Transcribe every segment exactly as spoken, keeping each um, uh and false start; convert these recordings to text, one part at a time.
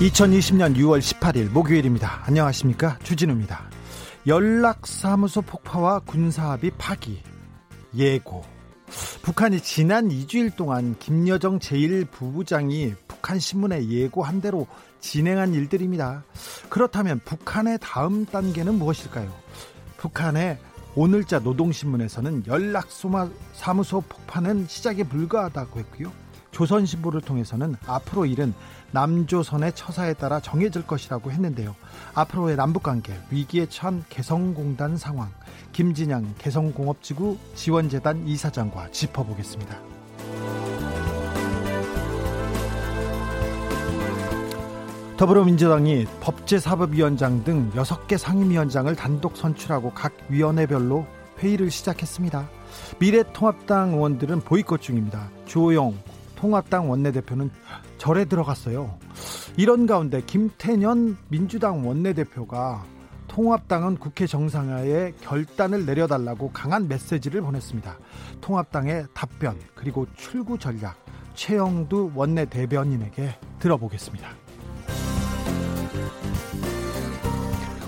이천이십년 유월 십팔일 목요일입니다. 안녕하십니까, 주진우입니다. 연락사무소 폭파와 군사합의 파기 예고. 북한이 지난 이주일 동안 김여정 제일 부부장이 북한 신문에 예고한 대로 진행한 일들입니다. 그렇다면 북한의 다음 단계는 무엇일까요? 북한의 오늘자 노동신문에서는 연락사무소 폭파는 시작에 불과하다고 했고요. 조선신보를 통해서는 앞으로 일은 남조선의 처사에 따라 정해질 것이라고 했는데요. 앞으로의 남북관계, 위기에 처한 개성공단 상황, 김진양 개성공업지구 지원재단 이사장과 짚어보겠습니다. 더불어민주당이 법제사법위원장 등 여섯 개 상임위원장을 단독 선출하고 각 위원회별로 회의를 시작했습니다. 미래통합당 의원들은 보이콧 중입니다. 주호영 통합당 원내대표는 절에 들어갔어요. 이런 가운데 김태년 민주당 원내대표가 통합당은 국회 정상화에 결단을 내려달라고 강한 메시지를 보냈습니다. 통합당의 답변 그리고 출구 전략, 최영두 원내대변인에게 들어보겠습니다.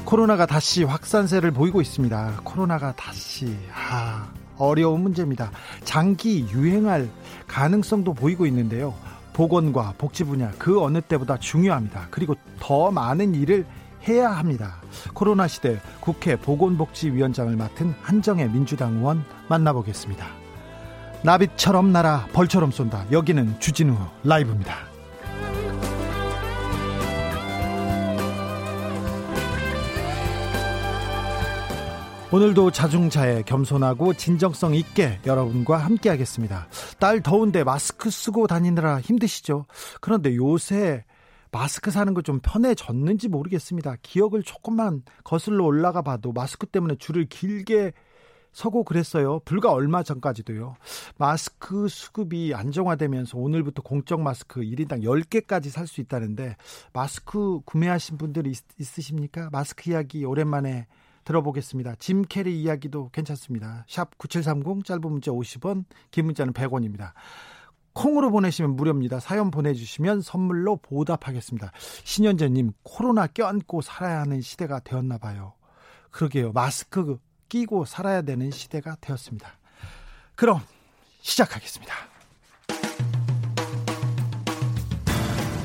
코로나가 다시 확산세를 보이고 있습니다. 코로나가 다시 아, 어려운 문제입니다. 장기 유행할 가능성도 보이고 있는데요. 보건과 복지 분야 그 어느 때보다 중요합니다. 그리고 더 많은 일을 해야 합니다. 코로나 시대 국회 보건복지위원장을 맡은 한정애 민주당 의원 만나보겠습니다. 나비처럼 날아 벌처럼 쏜다. 여기는 주진우 라이브입니다. 오늘도 자중자애 겸손하고 진정성 있게 여러분과 함께하겠습니다. 날 더운데 마스크 쓰고 다니느라 힘드시죠? 그런데 요새 마스크 사는 거 좀 편해졌는지 모르겠습니다. 기억을 조금만 거슬러 올라가 봐도 마스크 때문에 줄을 길게 서고 그랬어요. 불과 얼마 전까지도요. 마스크 수급이 안정화되면서 오늘부터 공적 마스크 일 인당 열 개까지 살 수 있다는데 마스크 구매하신 분들 있, 있으십니까? 마스크 이야기 오랜만에 들어보겠습니다. 짐 캐리 이야기도 괜찮습니다. 샵 구칠삼공, 짧은 문자 오십 원, 긴 문자는 백 원입니다. 콩으로 보내시면 무료입니다. 사연 보내주시면 선물로 보답하겠습니다. 신현재님, 코로나 껴안고 살아야 하는 시대가 되었나 봐요. 그러게요. 마스크 끼고 살아야 되는 시대가 되었습니다. 그럼 시작하겠습니다.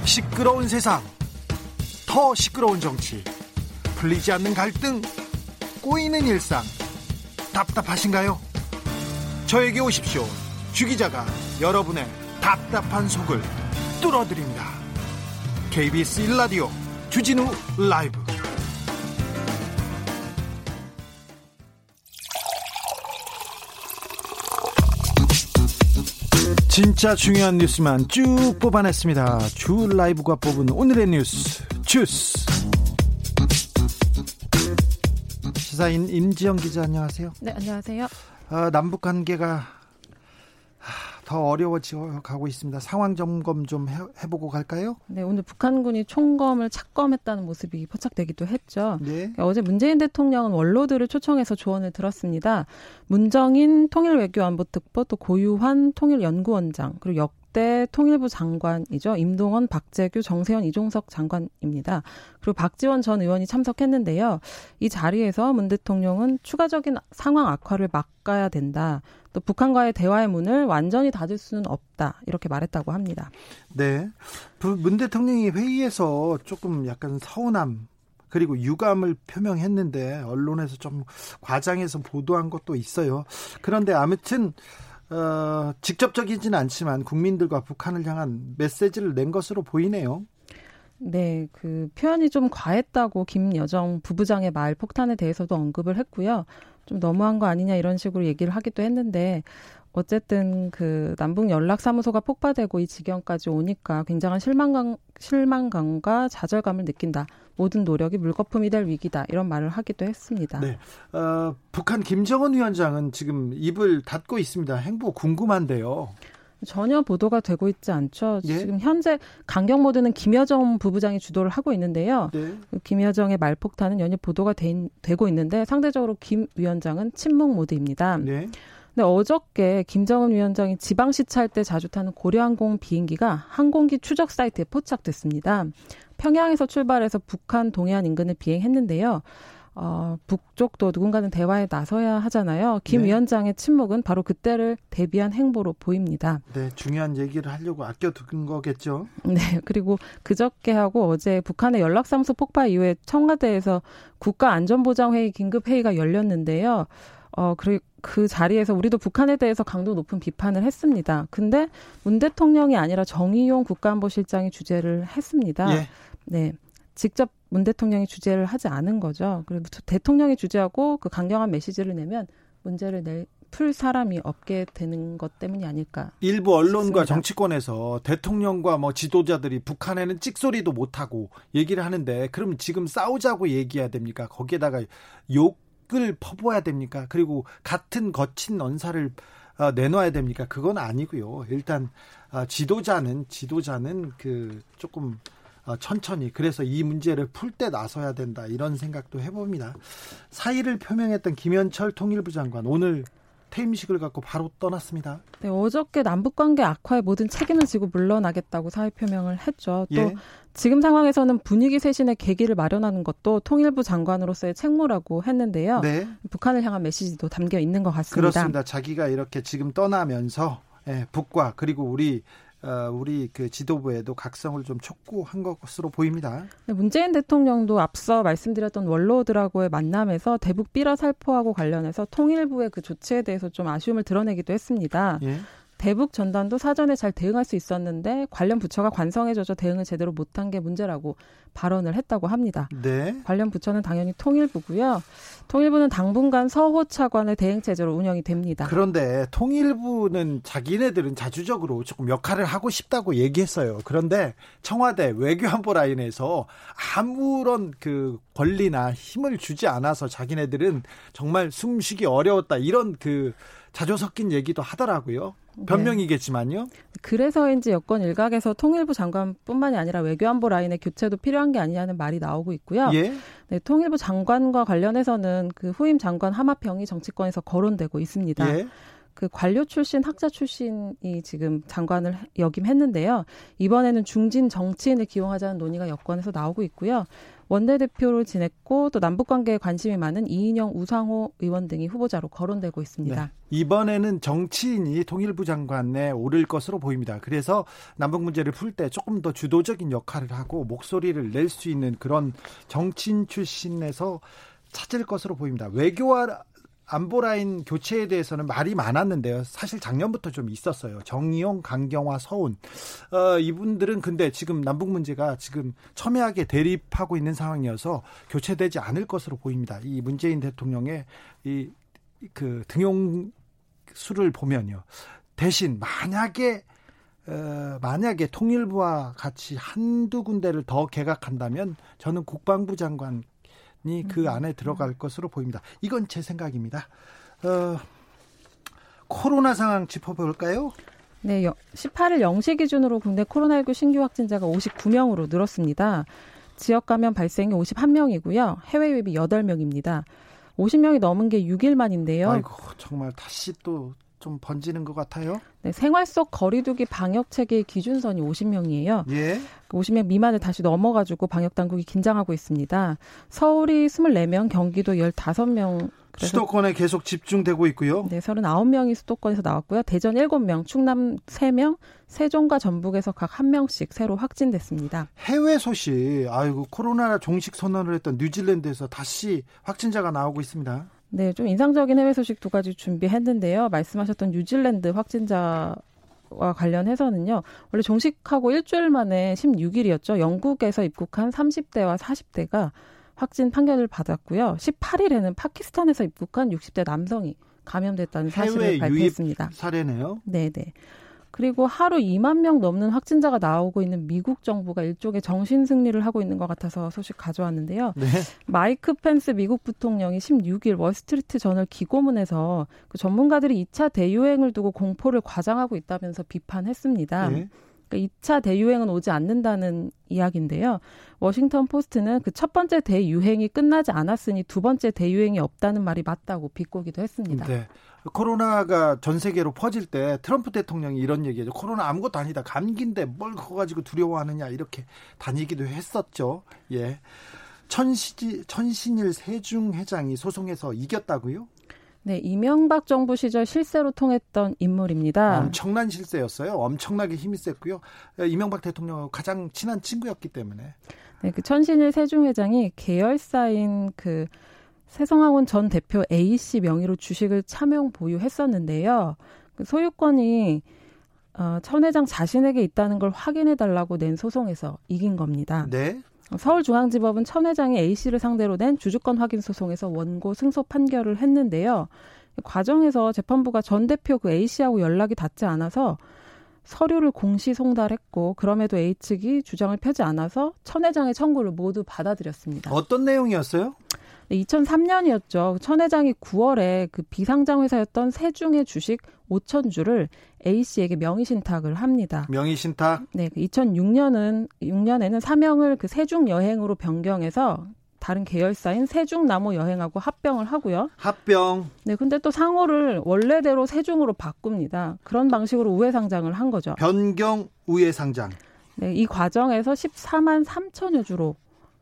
시끄러운 세상, 더 시끄러운 정치, 풀리지 않는 갈등, 꼬이는 일상, 답답하신가요? 저에게 오십시오. 주 기자가 여러분의 답답한 속을 뚫어드립니다. 케이비에스 일 라디오 주진우 라이브. 진짜 중요한 뉴스만 쭉 뽑아냈습니다. 주 라이브가 뽑은 오늘의 뉴스 주스. 기자인 임지영 기자, 안녕하세요. 네, 안녕하세요. 어, 남북 관계가 더 어려워지고 가고 있습니다. 상황 점검 좀 해, 해보고 갈까요? 네, 오늘 북한군이 총검을 착검했다는 모습이 포착되기도 했죠. 네. 어제 문재인 대통령은 원로들을 초청해서 조언을 들었습니다. 문정인 통일외교안보특보, 또 고유환 통일연구원장, 그리고 역 때 통일부 장관이죠. 임동원, 박재규, 정세현, 이종석 장관입니다. 그리고 박지원 전 의원이 참석했는데요. 이 자리에서 문 대통령은 추가적인 상황 악화를 막아야 된다. 또 북한과의 대화의 문을 완전히 닫을 수는 없다. 이렇게 말했다고 합니다. 네. 문 대통령이 회의에서 조금 약간 서운함 그리고 유감을 표명했는데 언론에서 좀 과장해서 보도한 것도 있어요. 그런데 아무튼 어, 직접적이진 않지만 국민들과 북한을 향한 메시지를 낸 것으로 보이네요. 네, 그 표현이 좀 과했다고 김여정 부부장의 말 폭탄에 대해서도 언급을 했고요. 좀 너무한 거 아니냐 이런 식으로 얘기를 하기도 했는데 어쨌든 그 남북연락사무소가 폭파되고 이 지경까지 오니까 굉장한 실망감, 실망감과 좌절감을 느낀다. 모든 노력이 물거품이 될 위기다. 이런 말을 하기도 했습니다. 네, 어, 북한 김정은 위원장은 지금 입을 닫고 있습니다. 행보 궁금한데요. 전혀 보도가 되고 있지 않죠. 예? 지금 현재 강경 모드는 김여정 부부장이 주도를 하고 있는데요. 네. 김여정의 말폭탄은 연일 보도가 된, 되고 있는데 상대적으로 김 위원장은 침묵 모드입니다. 네. 근데 어저께 김정은 위원장이 지방 시찰 때 자주 타는 고려항공 비행기가 항공기 추적 사이트에 포착됐습니다. 평양에서 출발해서 북한 동해안 인근을 비행했는데요. 어, 북쪽도 누군가는 대화에 나서야 하잖아요. 김 네. 위원장의 침묵은 바로 그때를 대비한 행보로 보입니다. 네, 중요한 얘기를 하려고 아껴둔 거겠죠. 네, 그리고 그저께하고 어제 북한의 연락사무소 폭파 이후에 청와대에서 국가안전보장회의 긴급회의가 열렸는데요. 어, 그, 그 자리에서 우리도 북한에 대해서 강도 높은 비판을 했습니다. 근데 문 대통령이 아니라 정의용 국가안보실장이 주재를 했습니다. 예. 네, 직접 문 대통령이 주재를 하지 않은 거죠. 그리고 대통령이 주재하고 그 강경한 메시지를 내면 문제를 낼, 풀 사람이 없게 되는 것 때문이 아닐까. 일부 언론과 싶습니다. 정치권에서 대통령과 뭐 지도자들이 북한에는 찍소리도 못하고 얘기를 하는데 그럼 지금 싸우자고 얘기해야 됩니까? 거기에다가 욕을 퍼부어야 됩니까? 그리고 같은 거친 언사를 내놔야 됩니까? 그건 아니고요. 일단 지도자는 지도자는 그 조금 천천히 그래서 이 문제를 풀 때 나서야 된다 이런 생각도 해봅니다. 사의를 표명했던 김연철 통일부 장관 오늘 퇴임식을 갖고 바로 떠났습니다. 네, 어저께 남북관계 악화의 모든 책임을 지고 물러나겠다고 사의 표명을 했죠. 또 예. 지금 상황에서는 분위기 쇄신의 계기를 마련하는 것도 통일부 장관으로서의 책무라고 했는데요. 네. 북한을 향한 메시지도 담겨 있는 것 같습니다. 그렇습니다. 자기가 이렇게 지금 떠나면서 예, 북과 그리고 우리 우리 그 지도부에도 각성을 좀 촉구한 것으로 보입니다. 문재인 대통령도 앞서 말씀드렸던 원로들하고의 만남에서 대북 삐라 살포하고 관련해서 통일부의 그 조치에 대해서 좀 아쉬움을 드러내기도 했습니다. 예. 대북 전단도 사전에 잘 대응할 수 있었는데 관련 부처가 관성에 젖어 대응을 제대로 못한 게 문제라고 발언을 했다고 합니다. 네. 관련 부처는 당연히 통일부고요. 통일부는 당분간 서호 차관의 대행 체제로 운영이 됩니다. 그런데 통일부는 자기네들은 자주적으로 조금 역할을 하고 싶다고 얘기했어요. 그런데 청와대 외교안보 라인에서 아무런 그 권리나 힘을 주지 않아서 자기네들은 정말 숨쉬기 어려웠다 이런 그 자주 섞인 얘기도 하더라고요. 변명이겠지만요. 네. 그래서인지 여권 일각에서 통일부 장관뿐만이 아니라 외교안보 라인의 교체도 필요한 게 아니냐는 말이 나오고 있고요. 예. 네, 통일부 장관과 관련해서는 그 후임 장관 하마평이 정치권에서 거론되고 있습니다. 예. 그 관료 출신, 학자 출신이 지금 장관을 역임했는데요. 이번에는 중진 정치인을 기용하자는 논의가 여권에서 나오고 있고요. 원내대표를 지냈고 또 남북관계에 관심이 많은 이인영, 우상호 의원 등이 후보자로 거론되고 있습니다. 네. 이번에는 정치인이 통일부 장관에 오를 것으로 보입니다. 그래서 남북 문제를 풀 때 조금 더 주도적인 역할을 하고 목소리를 낼 수 있는 그런 정치인 출신에서 찾을 것으로 보입니다. 외교와 안보라인 교체에 대해서는 말이 많았는데요. 사실 작년부터 좀 있었어요. 정의용, 강경화, 서훈 어, 이분들은 근데 지금 남북 문제가 지금 첨예하게 대립하고 있는 상황이어서 교체되지 않을 것으로 보입니다. 이 문재인 대통령의 이 그 등용 수를 보면요. 대신 만약에 어, 만약에 통일부와 같이 한두 군데를 더 개각한다면 저는 국방부 장관 이 그 안에 들어갈 것으로 보입니다. 이건 제 생각입니다. 어, 코로나 상황 짚어볼까요? 네, 십팔일 영 시 기준으로 국내 코로나십구 신규 확진자가 오십구 명으로 늘었습니다. 지역 감염 발생이 오십일 명이고요. 해외 유입이 여덟 명입니다. 오십 명이 넘은 게 육 일 만인데요. 아이고, 정말 다시 또 좀 번지는 것 같아요. 네, 생활 속 거리두기 방역 체계의 기준선이 오십 명이에요. 예. 오십 명 미만을 다시 넘어가지고 방역 당국이 긴장하고 있습니다. 서울이 이십사 명, 경기도 십오 명. 수도권에 계속 집중되고 있고요. 네, 삼십구 명이 수도권에서 나왔고요. 대전 일곱 명, 충남 세 명, 세종과 전북에서 각 한 명씩 새로 확진됐습니다. 해외 소식, 아이고 코로나 종식 선언을 했던 뉴질랜드에서 다시 확진자가 나오고 있습니다. 네, 좀 인상적인 해외 소식 두 가지 준비했는데요. 말씀하셨던 뉴질랜드 확진자와 관련해서는요. 원래 종식하고 일주일 만에 십육 일이었죠. 영국에서 입국한 삼십 대와 사십 대가 확진 판결을 받았고요. 십팔 일에는 파키스탄에서 입국한 육십 대 남성이 감염됐다는 사실을 발표했습니다. 해외 유입 사례네요. 네네. 그리고 하루 이만 명 넘는 확진자가 나오고 있는 미국 정부가 일종의 정신 승리를 하고 있는 것 같아서 소식 가져왔는데요. 네. 마이크 펜스 미국 부통령이 십육 일 월스트리트 저널 기고문에서 그 전문가들이 이 차 대유행을 두고 공포를 과장하고 있다면서 비판했습니다. 네. 그러니까 이 차 대유행은 오지 않는다는 이야기인데요. 워싱턴 포스트는 그 첫 번째 대유행이 끝나지 않았으니 두 번째 대유행이 없다는 말이 맞다고 비꼬기도 했습니다. 네. 코로나가 전 세계로 퍼질 때 트럼프 대통령이 이런 얘기죠. 코로나 아무것도 아니다. 감기인데 뭘 커가지고 두려워하느냐 이렇게 다니기도 했었죠. 예. 천시, 천신일 세중 회장이 소송에서 이겼다고요? 네, 이명박 정부 시절 실세로 통했던 인물입니다. 엄청난 실세였어요. 엄청나게 힘이 셌고요. 이명박 대통령하고 가장 친한 친구였기 때문에. 네, 그 천신일 세중 회장이 계열사인 그 세성항운 전 대표 A씨 명의로 주식을 차명 보유했었는데요. 그 소유권이 어, 천 회장 자신에게 있다는 걸 확인해달라고 낸 소송에서 이긴 겁니다. 네. 서울중앙지법은 천 회장이 A씨를 상대로 낸 주주권 확인 소송에서 원고 승소 판결을 했는데요. 과정에서 재판부가 전 대표 그 A씨하고 연락이 닿지 않아서 서류를 공시 송달했고 그럼에도 A측이 주장을 펴지 않아서 천 회장의 청구를 모두 받아들였습니다. 어떤 내용이었어요? 이천삼 년이었죠. 천 회장이 구월에 그 비상장 회사였던 세중의 주식 오천 주를 A씨에게 명의신탁을 합니다. 명의신탁? 네. 이천육 년은, 육 년에는 사명을 그 세중 여행으로 변경해서 다른 계열사인 세중나무 여행하고 합병을 하고요. 합병. 네. 근데 또 상호를 원래대로 세중으로 바꿉니다. 그런 방식으로 우회상장을 한 거죠. 변경 우회상장. 네. 이 과정에서 십사만 삼천여 주로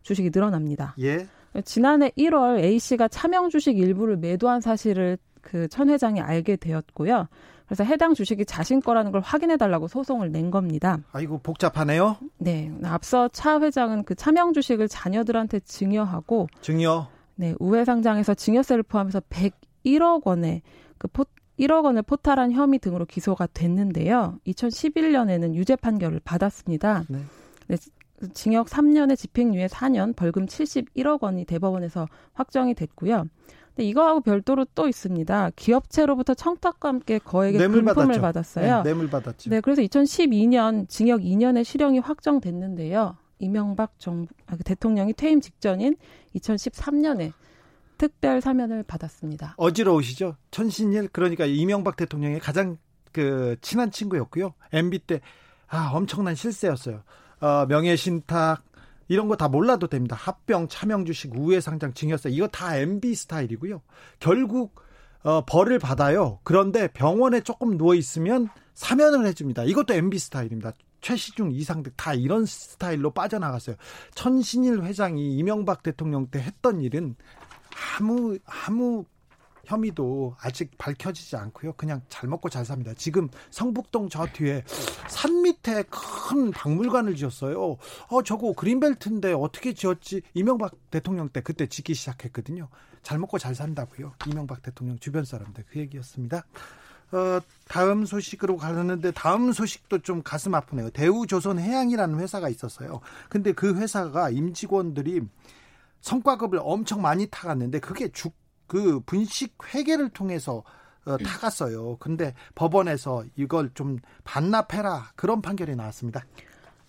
주식이 늘어납니다. 예. 지난해 일월 A씨가 차명 주식 일부를 매도한 사실을 그 천 회장이 알게 되었고요. 그래서 해당 주식이 자신 거라는 걸 확인해달라고 소송을 낸 겁니다. 아이고 복잡하네요. 네, 앞서 차 회장은 그 차명 주식을 자녀들한테 증여하고 증여. 네, 우회상장에서 증여세를 포함해서 백일억 원의 그 포, 일억 원을 포탈한 혐의 등으로 기소가 됐는데요. 이천십일 년에는 유죄 판결을 받았습니다. 네. 네. 징역 삼 년에 집행유예 사 년, 벌금 칠십일억 원이 대법원에서 확정이 됐고요. 근데 이거하고 별도로 또 있습니다. 기업체로부터 청탁과 함께 거액의 금품을 받았죠. 받았어요. 네, 뇌물 받았죠. 네, 그래서 이천십이 년 징역 이 년의 실형이 확정됐는데요. 이명박 정부 아, 대통령이 퇴임 직전인 이천십삼 년에 특별 사면을 받았습니다. 어지러우시죠? 천신일 그러니까 이명박 대통령의 가장 그 친한 친구였고요. 엠비 때 아, 엄청난 실세였어요. 어, 명예신탁 이런 거 다 몰라도 됩니다. 합병, 차명주식, 우회상장, 증여세 이거 다 엠비 스타일이고요. 결국 어, 벌을 받아요. 그런데 병원에 조금 누워있으면 사면을 해줍니다. 이것도 엠비 스타일입니다. 최시중, 이상득 다 이런 스타일로 빠져나갔어요. 천신일 회장이 이명박 대통령 때 했던 일은 아무 아무 혐의도 아직 밝혀지지 않고요. 그냥 잘 먹고 잘 삽니다. 지금 성북동 저 뒤에 산 밑에 큰 박물관을 지었어요. 어, 저거 그린벨트인데 어떻게 지었지? 이명박 대통령 때 그때 짓기 시작했거든요. 잘 먹고 잘 산다고요. 이명박 대통령 주변 사람들 그 얘기였습니다. 어, 다음 소식으로 가는데 다음 소식도 좀 가슴 아프네요. 대우조선해양이라는 회사가 있었어요. 근데 그 회사가 임직원들이 성과급을 엄청 많이 타갔는데 그게 죽 그 분식 회계를 통해서 어, 타갔어요. 근데 법원에서 이걸 좀 반납해라 그런 판결이 나왔습니다.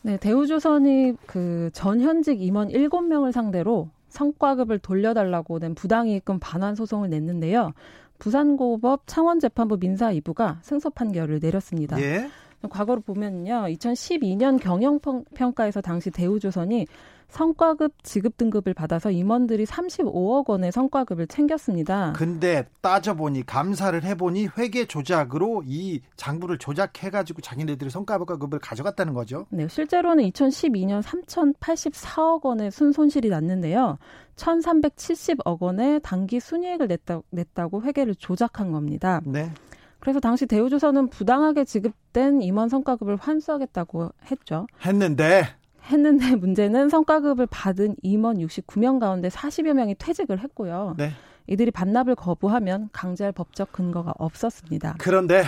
네, 대우조선이 그 전현직 임원 일곱 명을 상대로 성과급을 돌려달라고 낸 부당이익금 반환 소송을 냈는데요. 부산고법 창원재판부 민사 이 부가 승소 판결을 내렸습니다. 예. 과거로 보면요, 이천십이 년 경영평가에서 당시 대우조선이 성과급 지급 등급을 받아서 임원들이 삼십오억 원의 성과급을 챙겼습니다. 근데 따져보니 감사를 해보니 회계 조작으로 이 장부를 조작해가지고 자기네들이 성과급을 가져갔다는 거죠. 네, 실제로는 이천십이 년 삼천팔십사억 원의 순손실이 났는데요. 천삼백칠십억 원의 단기 순이익을 냈다, 냈다고 회계를 조작한 겁니다. 네. 그래서 당시 대우조선은 부당하게 지급된 임원 성과급을 환수하겠다고 했죠. 했는데? 했는데 문제는 성과급을 받은 임원 육십구 명 가운데 사십여 명이 퇴직을 했고요. 네. 이들이 반납을 거부하면 강제할 법적 근거가 없었습니다. 그런데,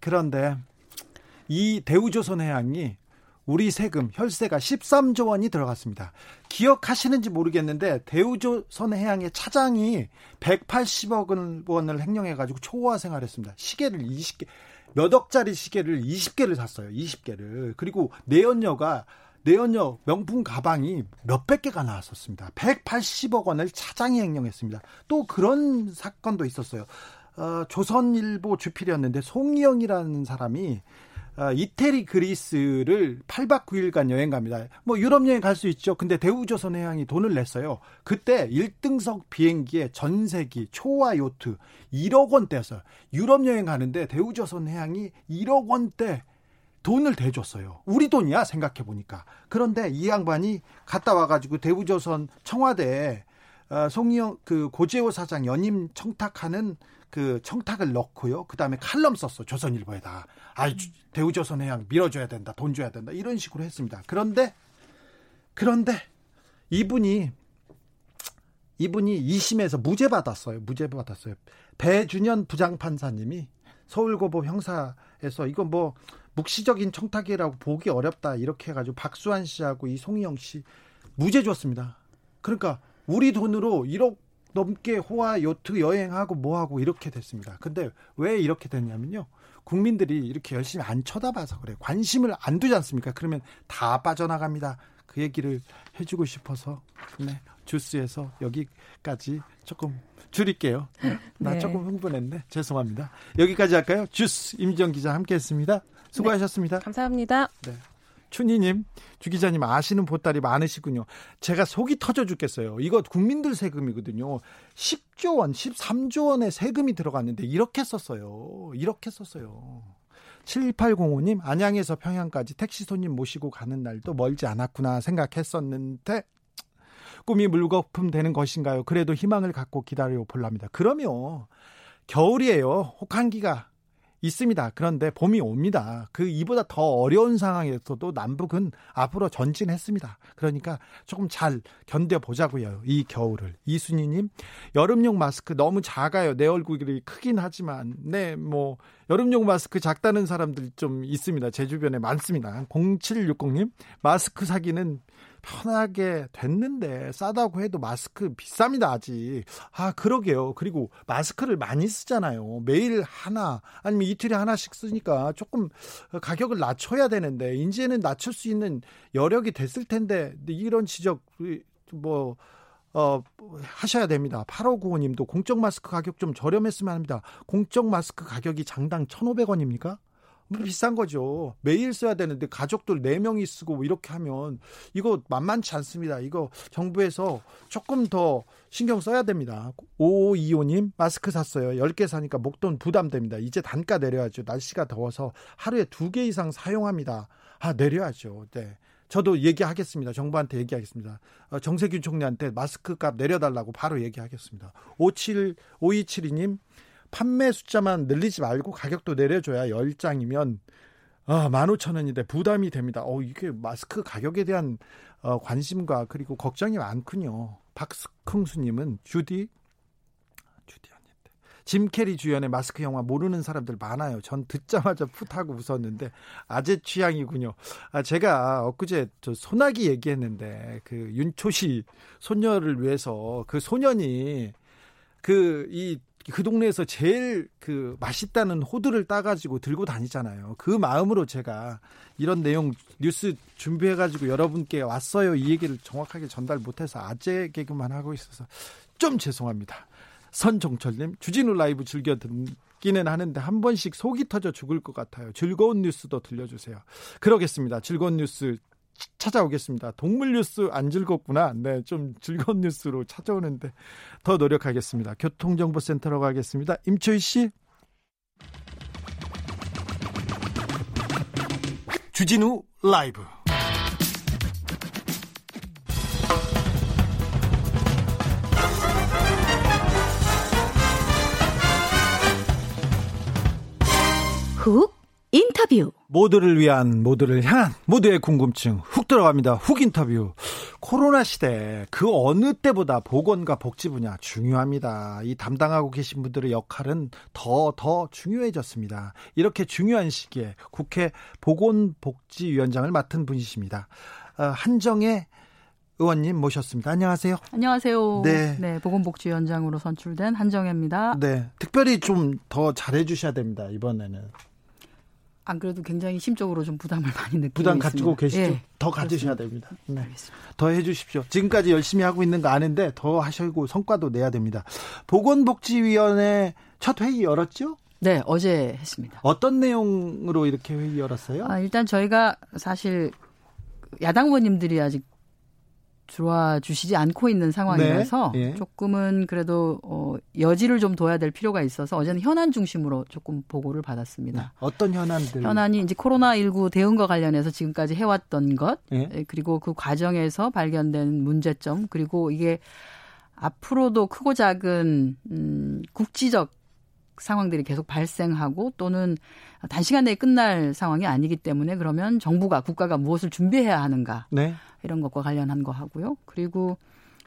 그런데 이 대우조선해양이 우리 세금, 혈세가 십삼조 원이 들어갔습니다. 기억하시는지 모르겠는데 대우조선해양의 차장이 백팔십억 원을 횡령해가지고 초호화 생활했습니다. 시계를 이십 개, 몇 억짜리 시계를 이십 개를 샀어요. 이십 개를. 그리고 내연녀가 내연녀 명품 가방이 몇백 개가 나왔었습니다. 백팔십억 원을 차장이 횡령했습니다. 또 그런 사건도 있었어요. 어, 조선일보 주필이었는데 송이영이라는 사람이 어, 이태리 그리스를 팔박 구일간 여행 갑니다. 뭐 유럽 여행 갈 수 있죠. 근데 대우조선해양이 돈을 냈어요. 그때 일등석 비행기에 전세기, 초호화 요트 일억 원대였어요. 유럽 여행 가는데 대우조선해양이 일억 원대 돈을 대줬어요. 우리 돈이야 생각해보니까. 그런데 이 양반이 갔다 와가지고 대우조선 청와대에 어, 송이영 그 고재호 사장 연임 청탁하는 그 청탁을 넣고요. 그다음에 칼럼 썼어. 조선일보에다. 아, 대우조선해양 밀어줘야 된다. 돈 줘야 된다. 이런 식으로 했습니다. 그런데 그런데 이분이 이분이 이심에서 무죄 받았어요. 무죄 받았어요. 배준현 부장판사님이 서울고법 형사에서 이건 뭐 묵시적인 청탁이라고 보기 어렵다. 이렇게 해가지고 박수환 씨하고 이 송이영 씨 무죄 줬습니다. 그러니까 우리 돈으로 일억 넘게 호화 요트 여행하고 뭐하고 이렇게 됐습니다. 근데 왜 이렇게 됐냐면요, 국민들이 이렇게 열심히 안 쳐다봐서 그래요. 관심을 안 두지 않습니까? 그러면 다 빠져나갑니다. 그 얘기를 해주고 싶어서 네, 주스에서 여기까지 조금 줄일게요. 나 네. 조금 흥분했네. 죄송합니다. 여기까지 할까요? 주스 임지영 기자 함께했습니다. 수고하셨습니다. 네, 감사합니다. 네. 춘희님, 주 기자님 아시는 보따리 많으시군요. 제가 속이 터져 죽겠어요. 이거 국민들 세금이거든요. 십조 원, 십삼조 원의 세금이 들어갔는데 이렇게 썼어요. 이렇게 썼어요. 칠팔공오 님, 안양에서 평양까지 택시 손님 모시고 가는 날도 멀지 않았구나 생각했었는데 꿈이 물거품 되는 것인가요? 그래도 희망을 갖고 기다려 볼랍니다. 그럼요. 겨울이에요. 혹한기가 있습니다. 그런데 봄이 옵니다. 그 이보다 더 어려운 상황에서도 남북은 앞으로 전진했습니다. 그러니까 조금 잘 견뎌보자고요. 이 겨울을. 이순희님, 여름용 마스크 너무 작아요. 내 얼굴이 크긴 하지만 네, 뭐 여름용 마스크 작다는 사람들 좀 있습니다. 제 주변에 많습니다. 공칠육공 님, 마스크 사기는 편하게 됐는데 싸다고 해도 마스크 비쌉니다. 아직. 아 그러게요. 그리고 마스크를 많이 쓰잖아요. 매일 하나 아니면 이틀에 하나씩 쓰니까 조금 가격을 낮춰야 되는데 이제는 낮출 수 있는 여력이 됐을 텐데 이런 지적 뭐 어, 하셔야 됩니다. 팔오구오 님도 공적 마스크 가격 좀 저렴했으면 합니다. 공적 마스크 가격이 장당 천오백 원입니까? 비싼 거죠. 매일 써야 되는데 가족들 네 명이 쓰고 이렇게 하면 이거 만만치 않습니다. 이거 정부에서 조금 더 신경 써야 됩니다. 오오이오 님, 마스크 샀어요. 열 개 사니까 목돈 부담됩니다. 이제 단가 내려야죠. 날씨가 더워서 하루에 두 개 이상 사용합니다. 아, 내려야죠. 네. 저도 얘기하겠습니다. 정부한테 얘기하겠습니다. 정세균 총리한테 마스크 값 내려달라고 바로 얘기하겠습니다. 오이칠이 님, 판매 숫자만 늘리지 말고 가격도 내려줘야 열 장이면 아, 만 오천 원인데 부담이 됩니다. 어, 이게 마스크 가격에 대한 어, 관심과 그리고 걱정이 많군요. 박흥수님은 주디, 주디 아닌데 짐 캐리 주연의 마스크 영화 모르는 사람들 많아요. 전 듣자마자 풋하고 웃었는데 아재 취향이군요. 아, 제가 엊그제 저 소나기 얘기했는데 그 윤초시 소녀를 위해서 그 소년이 그 이 그 동네에서 제일 그 맛있다는 호두를 따가지고 들고 다니잖아요. 그 마음으로 제가 이런 내용 뉴스 준비해가지고 여러분께 왔어요. 이 얘기를 정확하게 전달 못해서 아재 개그만 하고 있어서 좀 죄송합니다. 선종철님, 주진우 라이브 즐겨 듣기는 하는데 한 번씩 속이 터져 죽을 것 같아요. 즐거운 뉴스도 들려주세요. 그러겠습니다. 즐거운 뉴스 찾아오겠습니다. 동물 뉴스 안 즐겁구나. 네, 좀 즐거운 뉴스로 찾아오는데 더 노력하겠습니다. 교통정보센터로 가겠습니다. 임초희 씨. 주진우 라이브. 훅 인터뷰. 인터뷰. 모두를 위한, 모두를 향한, 모두의 궁금증 훅 들어갑니다. 훅 인터뷰. 코로나 시대 그 어느 때보다 보건과 복지 분야 중요합니다. 이 담당하고 계신 분들의 역할은 더 더 중요해졌습니다. 이렇게 중요한 시기에 국회 보건복지위원장을 맡은 분이십니다. 한정애 의원님 모셨습니다. 안녕하세요. 안녕하세요. 네, 네, 보건복지위원장으로 선출된 한정애입니다. 네, 특별히 좀 더 잘해주셔야 됩니다. 이번에는. 안 그래도 굉장히 심적으로 좀 부담을 많이 느끼고 부담 있습니다. 가지고 계시죠? 예, 더 가지셔야 됩니다. 네. 알겠습니다. 더 해주십시오. 지금까지 열심히 하고 있는 거 아는데 더 하시고 성과도 내야 됩니다. 보건복지위원회 첫 회의 열었죠? 네, 어제 했습니다. 어떤 내용으로 이렇게 회의 열었어요? 아, 일단 저희가 사실 야당 의원님들이 아직 들어와 주시지 않고 있는 상황이라서 네, 예. 조금은 그래도 어, 여지를 좀 둬야 될 필요가 있어서 어제는 현안 중심으로 조금 보고를 받았습니다. 네, 어떤 현안들? 현안이 이제 코로나십구 대응과 관련해서 지금까지 해왔던 것, 예. 그리고 그 과정에서 발견된 문제점, 그리고 이게 앞으로도 크고 작은 음, 국지적 상황들이 계속 발생하고 또는 단시간 내에 끝날 상황이 아니기 때문에 그러면 정부가, 국가가 무엇을 준비해야 하는가. 네. 이런 것과 관련한 거 하고요. 그리고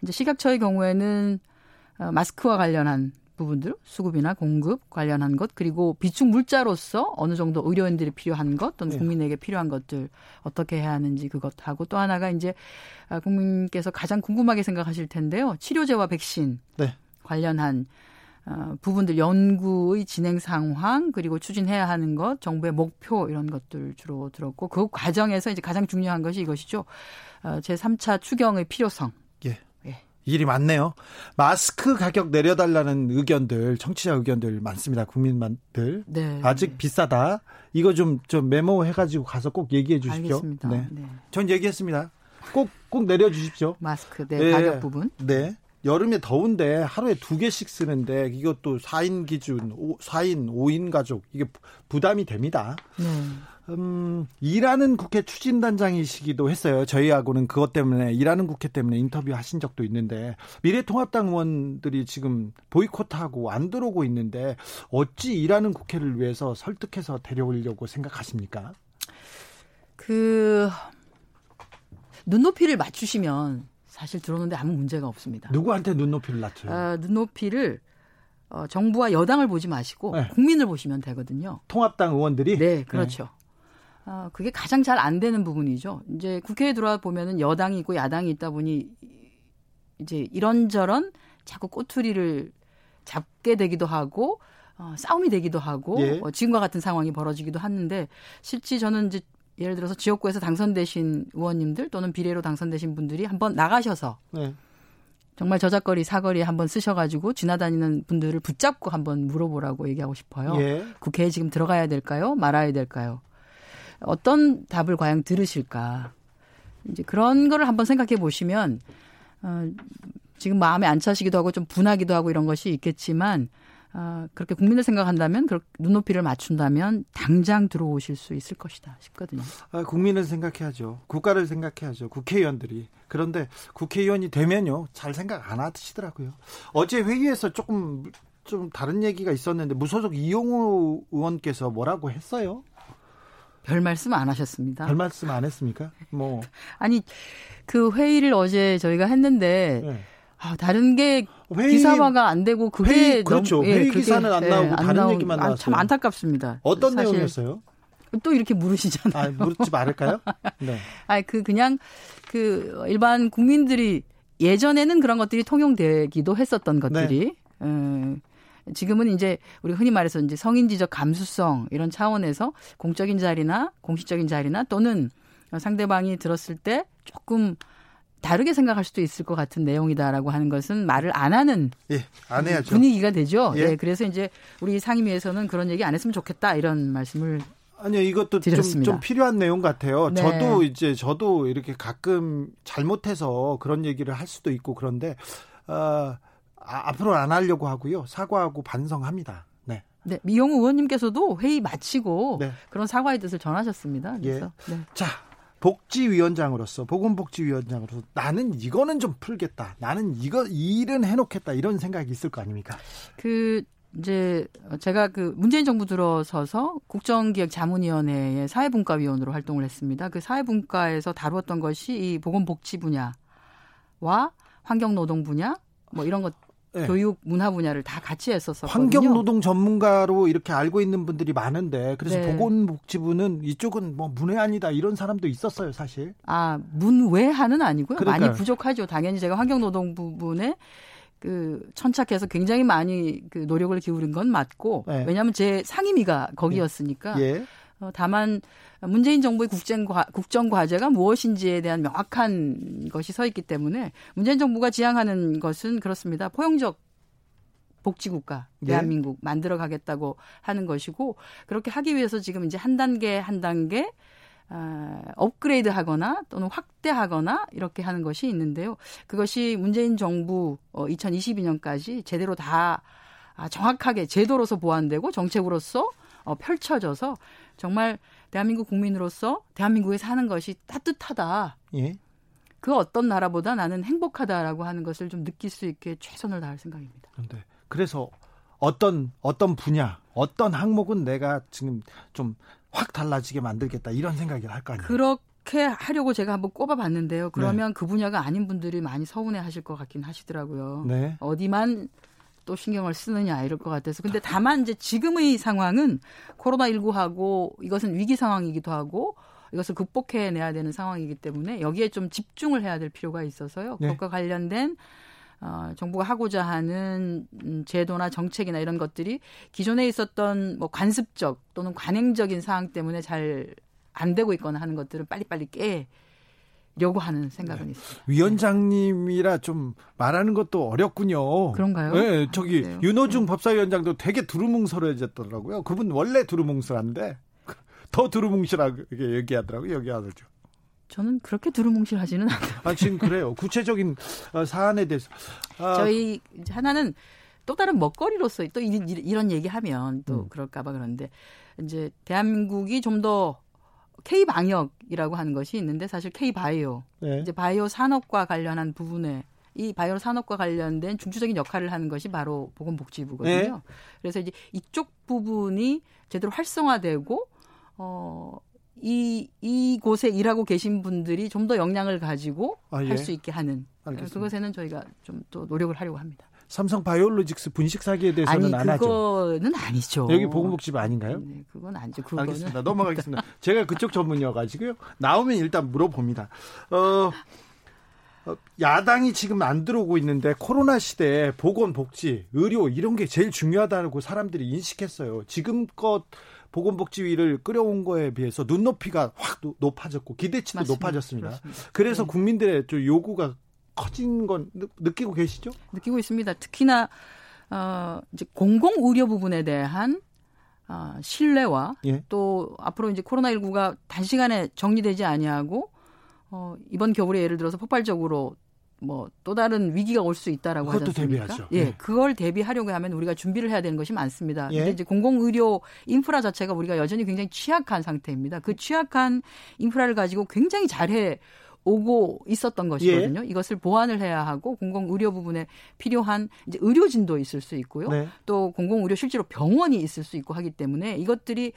이제 식약처의 경우에는 마스크와 관련한 부분들, 수급이나 공급 관련한 것, 그리고 비축 물자로서 어느 정도 의료인들이 필요한 것 또는 국민에게 필요한 것들 어떻게 해야 하는지 그것하고 또 하나가 이제 국민께서 가장 궁금하게 생각하실 텐데요. 치료제와 백신 네. 관련한 어, 부분들 연구의 진행 상황 그리고 추진해야 하는 것 정부의 목표 이런 것들 주로 들었고 그 과정에서 이제 가장 중요한 것이 이것이죠. 어, 제삼 차 추경의 필요성. 예. 예. 일이 많네요. 마스크 가격 내려달라는 의견들 청취자 의견들 많습니다. 국민들 네. 아직 비싸다. 이거 좀, 좀 메모해가지고 가서 꼭 얘기해 주십시오. 알겠습니다. 네. 네. 전 얘기했습니다. 꼭, 꼭 내려주십시오. 마스크 네, 네. 가격 부분. 네. 여름에 더운데 하루에 두 개씩 쓰는데 이것도 사 인 기준, 사 인, 오 인 가족 이게 부담이 됩니다. 네. 음, 일하는 국회 추진단장이시기도 했어요. 저희하고는 그것 때문에 일하는 국회 때문에 인터뷰하신 적도 있는데 미래통합당 의원들이 지금 보이콧하고 안 들어오고 있는데 어찌 일하는 국회를 위해서 설득해서 데려오려고 생각하십니까? 그 눈높이를 맞추시면 사실 들어오는데 아무 문제가 없습니다. 누구한테 눈높이를 낮춰요? 아, 눈높이를 어, 정부와 여당을 보지 마시고 네. 국민을 보시면 되거든요. 통합당 의원들이? 네, 그렇죠. 네. 아, 그게 가장 잘 안 되는 부분이죠. 이제 국회에 들어와 보면은 여당이 있고 야당이 있다 보니 이제 이런저런 자꾸 꼬투리를 잡게 되기도 하고 어, 싸움이 되기도 하고 예. 어, 지금과 같은 상황이 벌어지기도 하는데 실제 저는 이제 예를 들어서 지역구에서 당선되신 의원님들 또는 비례로 당선되신 분들이 한번 나가셔서 네. 정말 저작거리 사거리에 한번 쓰셔가지고 지나다니는 분들을 붙잡고 한번 물어보라고 얘기하고 싶어요. 예. 국회에 지금 들어가야 될까요? 말아야 될까요? 어떤 답을 과연 들으실까? 이제 그런 거를 한번 생각해 보시면 어, 지금 마음에 안 차시기도 하고 좀 분하기도 하고 이런 것이 있겠지만 아, 그렇게 국민을 생각한다면 그렇게 눈높이를 맞춘다면 당장 들어오실 수 있을 것이다 싶거든요. 아, 국민을 생각해야죠. 국가를 생각해야죠. 국회의원들이. 그런데 국회의원이 되면요. 잘 생각 안 하시더라고요. 어제 회의에서 조금 좀 다른 얘기가 있었는데 무소속 이용호 의원께서 뭐라고 했어요? 별 말씀 안 하셨습니다. 별 말씀 안 했습니까? 뭐 아니 그 회의를 어제 저희가 했는데 네. 아, 다른 게 회의, 기사화가 안 되고 그게 회의, 그렇죠. 너무, 예, 회의 기사는 그게, 안 나오고 예, 다른 나온, 얘기만 나왔어요. 참 안타깝습니다. 어떤 사실, 내용이었어요? 또 이렇게 물으시잖아요. 아, 물지 말을까요? 네. 아, 그 그냥 그 일반 국민들이 예전에는 그런 것들이 통용되기도 했었던 것들이 네. 음, 지금은 이제 우리 흔히 말해서 이제 성인지적 감수성 이런 차원에서 공적인 자리나 공식적인 자리나 또는 상대방이 들었을 때 조금 다르게 생각할 수도 있을 것 같은 내용이다라고 하는 것은 말을 안 하는 예, 안 해야죠. 분위기가 되죠. 예. 네, 그래서 이제 우리 상임위에서는 그런 얘기 안 했으면 좋겠다 이런 말씀을 아니요, 이것도 좀, 좀 필요한 내용 같아요. 네. 저도 이제 저도 이렇게 가끔 잘못해서 그런 얘기를 할 수도 있고 그런데 어, 아, 앞으로 안 하려고 하고요. 사과하고 반성합니다. 네. 네, 미용 의원님께서도 회의 마치고 네. 그런 사과의 뜻을 전하셨습니다. 그래서 예. 네. 자. 복지위원장으로서 보건복지위원장으로서 나는 이거는 좀 풀겠다. 나는 이거 일은 해놓겠다. 이런 생각이 있을 거 아닙니까? 그 이제 제가 그 문재인 정부 들어서서 국정기획자문위원회의 사회분과위원으로 활동을 했습니다. 그 사회분과에서 다루었던 것이 이 보건복지 분야와 환경노동 분야, 뭐 이런 것, 네. 교육, 문화 분야를 다 같이 했었었거든요. 환경노동 전문가로 이렇게 알고 있는 분들이 많은데, 그래서 네. 보건복지부는 이쪽은 뭐 문외한이다 이런 사람도 있었어요, 사실. 아, 문외한은 아니고요. 그러니까요. 많이 부족하죠. 당연히 제가 환경노동 부분에 그 천착해서 굉장히 많이 그 노력을 기울인 건 맞고, 네. 왜냐하면 제 상임위가 거기였으니까. 예. 어, 다만 문재인 정부의 국정과, 국정과제가 무엇인지에 대한 명확한 것이 서 있기 때문에 문재인 정부가 지향하는 것은 그렇습니다. 포용적 복지국가 대한민국, 예. 만들어가겠다고 하는 것이고, 그렇게 하기 위해서 지금 이제 한 단계 한 단계 어, 업그레이드하거나 또는 확대하거나 이렇게 하는 것이 있는데요. 그것이 문재인 정부 어, 이천이십이 년까지 제대로 다 아, 정확하게 제도로서 보완되고 정책으로서 어, 펼쳐져서 정말 대한민국 국민으로서 대한민국에 사는 것이 따뜻하다. 예. 그 어떤 나라보다 나는 행복하다라고 하는 것을 좀 느낄 수 있게 최선을 다할 생각입니다. 그런데 그래서 어떤 어떤 분야, 어떤 항목은 내가 지금 좀 확 달라지게 만들겠다 이런 생각을 할 거 아니에요. 그렇게 하려고 제가 한번 꼽아봤는데요. 그러면 네. 그 분야가 아닌 분들이 많이 서운해하실 것 같긴 하시더라고요. 네. 어디만 또 신경을 쓰느냐 이럴 것 같아서. 근데 다만 이제 지금의 상황은 코로나십구하고 이것은 위기 상황이기도 하고 이것을 극복해내야 되는 상황이기 때문에 여기에 좀 집중을 해야 될 필요가 있어서요. 네. 그것과 관련된 어, 정부가 하고자 하는 제도나 정책이나 이런 것들이 기존에 있었던 뭐 관습적 또는 관행적인 사항 때문에 잘 안 되고 있거나 하는 것들은 빨리빨리 깨 려고 하는 생각은 네. 있어요. 위원장님이라 좀 말하는 것도 어렵군요. 그런가요? 네, 저기 아, 윤호중 네. 법사위원장도 되게 두루뭉술해졌더라고요. 그분 원래 두루뭉술한데 더 두루뭉실하게 얘기하더라고요. 얘기하더죠. 저는 그렇게 두루뭉실하지는 않아요. 아, 지금 그래요. 구체적인 사안에 대해서 아, 저희 하나는 또 다른 먹거리로서 또 이런, 이런 얘기하면 또 음. 그럴까봐 그런데 이제 대한민국이 좀 더 K-방역이라고 하는 것이 있는데 사실 K-바이오, 네. 이제 바이오 산업과 관련한 부분에 이 바이오 산업과 관련된 중추적인 역할을 하는 것이 바로 보건복지부거든요. 네. 그래서 이제 이쪽 부분이 제대로 활성화되고 어, 이 이곳에 일하고 계신 분들이 좀 더 역량을 가지고 아, 예. 할 수 있게 하는. 알겠습니다. 그것에는 저희가 좀 또 노력을 하려고 합니다. 삼성 바이오로직스 분식 사기에 대해서는 아니, 안 하죠. 그거는 아니죠. 여기 보건복지부 아닌가요? 네, 그건 아니죠. 그거는. 알겠습니다. 넘어가겠습니다. 제가 그쪽 전문이어가지고요. 나오면 일단 물어봅니다. 어, 야당이 지금 안 들어오고 있는데 코로나 시대에 보건복지, 의료 이런 게 제일 중요하다고 사람들이 인식했어요. 지금껏 보건복지위를 끌어온 거에 비해서 눈높이가 확 높아졌고 기대치도 맞습니다. 높아졌습니다. 그렇습니다. 그래서 네. 국민들의 요구가 커진 건 느끼고 계시죠? 느끼고 있습니다. 특히나 어, 이제 공공 의료 부분에 대한 어, 신뢰와 예. 또 앞으로 이제 코로나십구가 단시간에 정리되지 아니하고 어, 이번 겨울에 예를 들어서 폭발적으로 뭐 또 다른 위기가 올 수 있다라고 하지 않습니까? 그것도 대비하죠. 예, 예, 그걸 대비하려고 하면 우리가 준비를 해야 되는 것이 많습니다. 예. 근데 이제 공공 의료 인프라 자체가 우리가 여전히 굉장히 취약한 상태입니다. 그 취약한 인프라를 가지고 굉장히 잘해. 오고 있었던 것이거든요. 예. 이것을 보완을 해야 하고 공공의료 부분에 필요한 이제 의료진도 있을 수 있고요. 네. 또 공공의료 실제로 병원이 있을 수 있고 하기 때문에 이것들이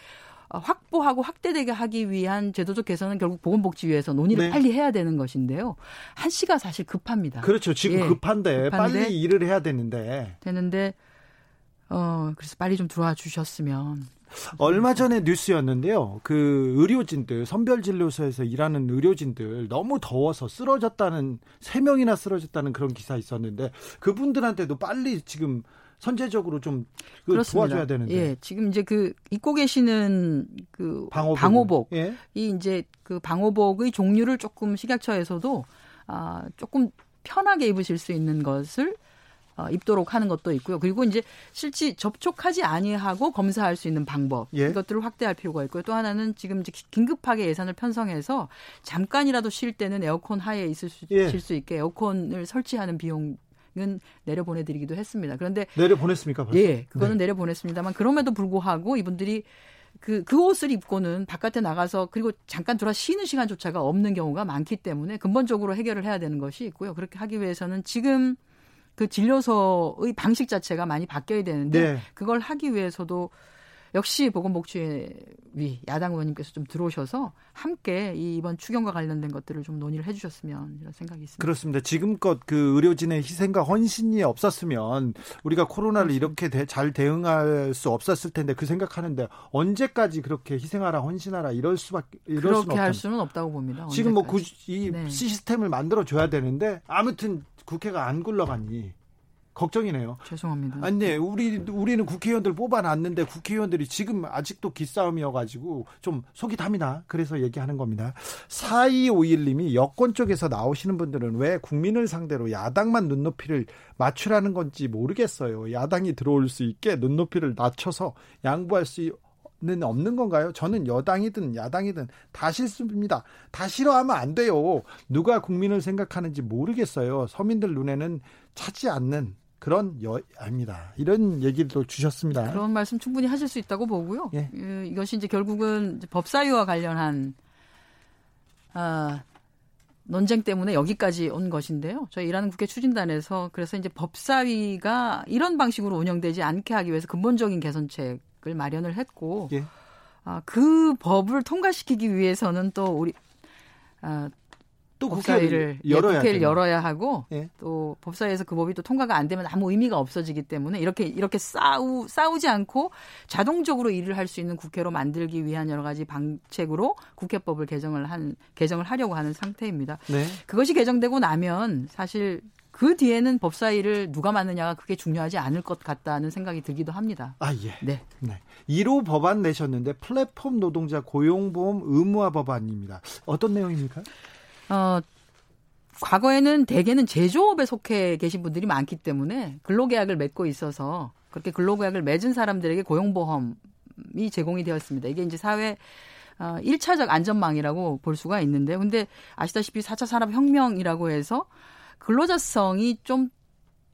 확보하고 확대되게 하기 위한 제도적 개선은 결국 보건복지위에서 논의를 네. 빨리 해야 되는 것인데요. 한시가 사실 급합니다. 그렇죠. 지금 예. 급한데, 급한데 빨리 일을 해야 되는데. 되는데 어, 그래서 빨리 좀 들어와 주셨으면. 얼마 전에 뉴스였는데요. 그 의료진들, 선별진료소에서 일하는 의료진들 너무 더워서 쓰러졌다는, 세 명이나 쓰러졌다는 그런 기사 있었는데 그분들한테도 빨리 지금 선제적으로 좀 그렇습니다. 도와줘야 되는데. 예, 지금 이제 그 입고 계시는 그 방호복, 방호복. 예. 이 이제 그 방호복의 종류를 조금 식약처에서도 아, 조금 편하게 입으실 수 있는 것을 어, 입도록 하는 것도 있고요. 그리고 이제 실제 접촉하지 아니하고 검사할 수 있는 방법 예. 이것들을 확대할 필요가 있고요. 또 하나는 지금 이제 긴급하게 예산을 편성해서 잠깐이라도 쉴 때는 에어컨 하에 있을 수, 예. 쉴 수 있게 에어컨을 설치하는 비용은 내려보내드리기도 했습니다. 그런데 내려보냈습니까? 벌써? 예, 그거는 네. 내려보냈습니다만 그럼에도 불구하고 이분들이 그, 그 옷을 입고는 바깥에 나가서 그리고 잠깐 돌아 쉬는 시간조차가 없는 경우가 많기 때문에 근본적으로 해결을 해야 되는 것이 있고요. 그렇게 하기 위해서는 지금 그 진료소의 방식 자체가 많이 바뀌어야 되는데 네. 그걸 하기 위해서도 역시 보건복지위 야당 의원님께서 좀 들어오셔서 함께 이번 추경과 관련된 것들을 좀 논의를 해 주셨으면 이런 생각이 있습니다. 그렇습니다. 지금껏 그 의료진의 희생과 헌신이 없었으면 우리가 코로나를 이렇게 대, 잘 대응할 수 없었을 텐데 그 생각하는데 언제까지 그렇게 희생하라 헌신하라 이럴 수밖에 이럴 그렇게 수는 할 수는 없다고 봅니다. 언제까지. 지금 뭐 그, 이 네. 시스템을 만들어 줘야 되는데 아무튼 국회가 안 굴러가니. 걱정이네요. 죄송합니다. 아니, 네. 우리, 우리는 국회의원들 뽑아놨는데 국회의원들이 지금 아직도 기싸움이어가지고 좀 속이 탑니다. 그래서 얘기하는 겁니다. 사이오일님이 여권 쪽에서 나오시는 분들은 왜 국민을 상대로 야당만 눈높이를 맞추라는 건지 모르겠어요. 야당이 들어올 수 있게 눈높이를 낮춰서 양보할 수는 없는 건가요? 저는 여당이든 야당이든 다 싫습니다. 다 싫어하면 안 돼요. 누가 국민을 생각하는지 모르겠어요. 서민들 눈에는 차지 않는 그런 여야입니다. 이런 얘기도 주셨습니다. 그런 말씀 충분히 하실 수 있다고 보고요. 예. 이것이 이제 결국은 법사위와 관련한 아, 논쟁 때문에 여기까지 온 것인데요. 저희 일하는 국회 추진단에서 그래서 이제 법사위가 이런 방식으로 운영되지 않게 하기 위해서 근본적인 개선책을 마련을 했고 예. 아, 그 법을 통과시키기 위해서는 또 우리 아, 또 국회를 열어야, 국회를 열어야 하고 예. 또 법사위에서 그 법이 또 통과가 안 되면 아무 의미가 없어지기 때문에 이렇게 이렇게 싸우 싸우지 않고 자동적으로 일을 할 수 있는 국회로 만들기 위한 여러 가지 방책으로 국회법을 개정을 한 개정을 하려고 하는 상태입니다. 네. 그것이 개정되고 나면 사실 그 뒤에는 법사위를 누가 맡느냐가 그게 중요하지 않을 것 같다는 생각이 들기도 합니다. 아, 예. 네. 네. 일 호 법안 내셨는데 플랫폼 노동자 고용보험 의무화 법안입니다. 어떤 내용입니까? 어, 과거에는 대개는 제조업에 속해 계신 분들이 많기 때문에 근로계약을 맺고 있어서 그렇게 근로계약을 맺은 사람들에게 고용보험이 제공이 되었습니다. 이게 이제 사회 어, 일 차적 안전망이라고 볼 수가 있는데 근데 아시다시피 사 차 산업혁명이라고 해서 근로자성이 좀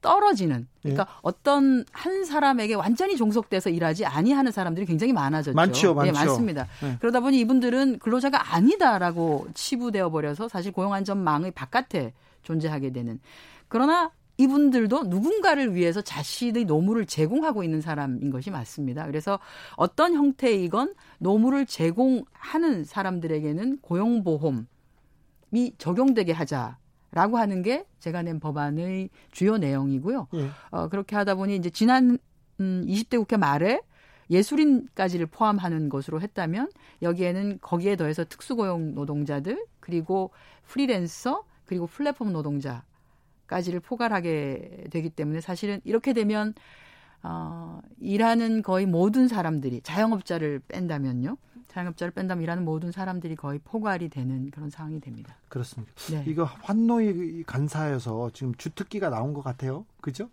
떨어지는 그러니까 예. 어떤 한 사람에게 완전히 종속돼서 일하지 아니하는 사람들이 굉장히 많아졌죠. 많죠, 많죠. 네, 많습니다. 예. 그러다 보니 이분들은 근로자가 아니다라고 치부되어 버려서 사실 고용안전망의 바깥에 존재하게 되는. 그러나 이분들도 누군가를 위해서 자신의 노무를 제공하고 있는 사람인 것이 맞습니다. 그래서 어떤 형태이건 노무를 제공하는 사람들에게는 고용보험이 적용되게 하자. 라고 하는 게 제가 낸 법안의 주요 내용이고요. 예. 어, 그렇게 하다 보니 이제 지난 음, 이십 대 국회 말에 예술인까지를 포함하는 것으로 했다면 여기에는 거기에 더해서 특수고용 노동자들 그리고 프리랜서 그리고 플랫폼 노동자까지를 포괄하게 되기 때문에 사실은 이렇게 되면 어, 일하는 거의 모든 사람들이 자영업자를 뺀다면요. 자영업자를 뺀다면 일하는 모든 사람들이 거의 포괄이 되는 그런 상황이 됩니다. 그렇습니다. 네. 이거 환노위 간사여서 지금 주특기가 나온 것 같아요. 그죠?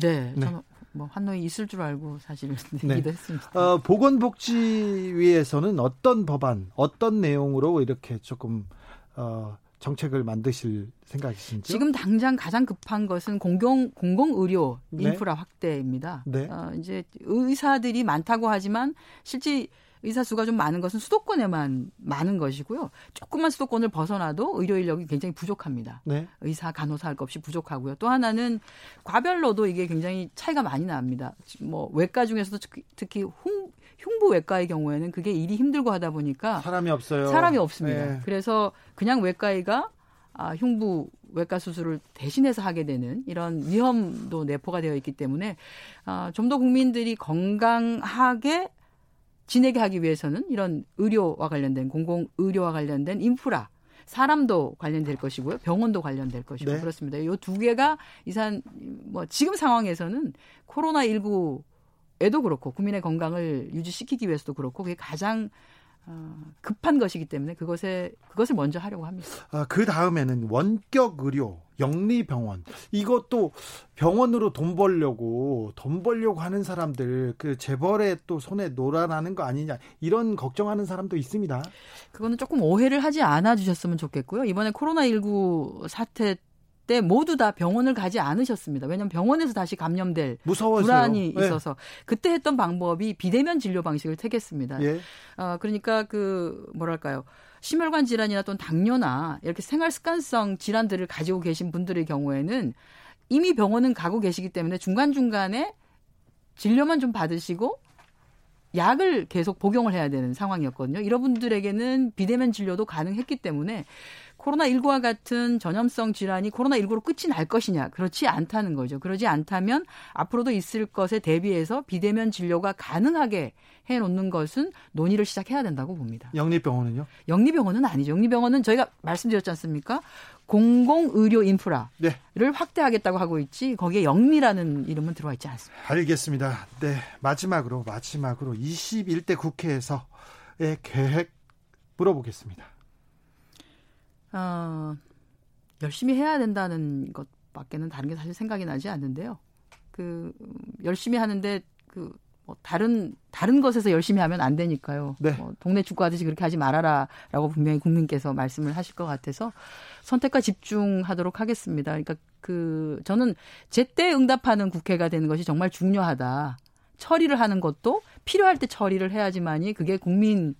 네. 네. 저는 뭐 환노위 있을 줄 알고 사실은 네. 했습니다. 어, 보건복지위에서는 어떤 법안, 어떤 내용으로 이렇게 조금 어, 정책을 만드실 생각이신지? 지금 당장 가장 급한 것은 공공, 공공의료 인프라 네. 확대입니다. 네. 어, 이제 의사들이 많다고 하지만 실제 의사 수가 좀 많은 것은 수도권에만 많은 것이고요. 조금만 수도권을 벗어나도 의료 인력이 굉장히 부족합니다. 네. 의사, 간호사 할 것 없이 부족하고요. 또 하나는 과별로도 이게 굉장히 차이가 많이 납니다. 뭐 외과 중에서도 특히, 특히 흉, 흉부 외과의 경우에는 그게 일이 힘들고 하다 보니까 사람이 없어요. 사람이 없습니다. 네. 그래서 그냥 외과의가 아, 흉부 외과 수술을 대신해서 하게 되는 이런 위험도 내포가 되어 있기 때문에 아, 좀 더 국민들이 건강하게 지내게 하기 위해서는 이런 의료와 관련된 공공의료와 관련된 인프라, 사람도 관련될 것이고요. 병원도 관련될 것이고 네. 그렇습니다. 이 두 개가 이산 뭐 지금 상황에서는 코로나십구에도 그렇고 국민의 건강을 유지시키기 위해서도 그렇고 그게 가장 어, 급한 것이기 때문에 그것에 그것을 먼저 하려고 합니다. 아, 그 다음에는 원격 의료, 영리 병원 이것도 병원으로 돈 벌려고 돈 벌려고 하는 사람들 그 재벌에 또 손에 놀아나는 거 아니냐 이런 걱정하는 사람도 있습니다. 그거는 조금 오해를 하지 않아 주셨으면 좋겠고요. 이번에 코로나십구 사태 때 모두 다 병원을 가지 않으셨습니다. 왜냐하면 병원에서 다시 감염될 무서워서요. 불안이 있어서 네. 그때 했던 방법이 비대면 진료 방식을 택했습니다. 예. 어, 그러니까 그 뭐랄까요. 심혈관 질환이나 또는 당뇨나 이렇게 생활 습관성 질환들을 가지고 계신 분들의 경우에는 이미 병원은 가고 계시기 때문에 중간중간에 진료만 좀 받으시고 약을 계속 복용을 해야 되는 상황이었거든요. 이런 분들에게는 비대면 진료도 가능했기 때문에 코로나십구와 같은 전염성 질환이 코로나십구로 끝이 날 것이냐, 그렇지 않다는 거죠. 그러지 않다면 앞으로도 있을 것에 대비해서 비대면 진료가 가능하게 해놓는 것은 논의를 시작해야 된다고 봅니다. 영리병원은요? 영리병원은 아니죠. 영리병원은 저희가 말씀드렸지 않습니까? 공공의료 인프라를 네. 확대하겠다고 하고 있지 거기에 영리라는 이름은 들어와 있지 않습니다. 알겠습니다. 네, 마지막으로 마지막으로 이십일 대 국회에서의 계획 물어보겠습니다. 어, 열심히 해야 된다는 것밖에는 다른 게 사실 생각이 나지 않는데요. 그 열심히 하는데 그 뭐 다른 다른 것에서 열심히 하면 안 되니까요. 네. 뭐 동네 축구하듯이 그렇게 하지 말아라라고 분명히 국민께서 말씀을 하실 것 같아서 선택과 집중하도록 하겠습니다. 그러니까 그 저는 제때 응답하는 국회가 되는 것이 정말 중요하다. 처리를 하는 것도 필요할 때 처리를 해야지만이 그게 국민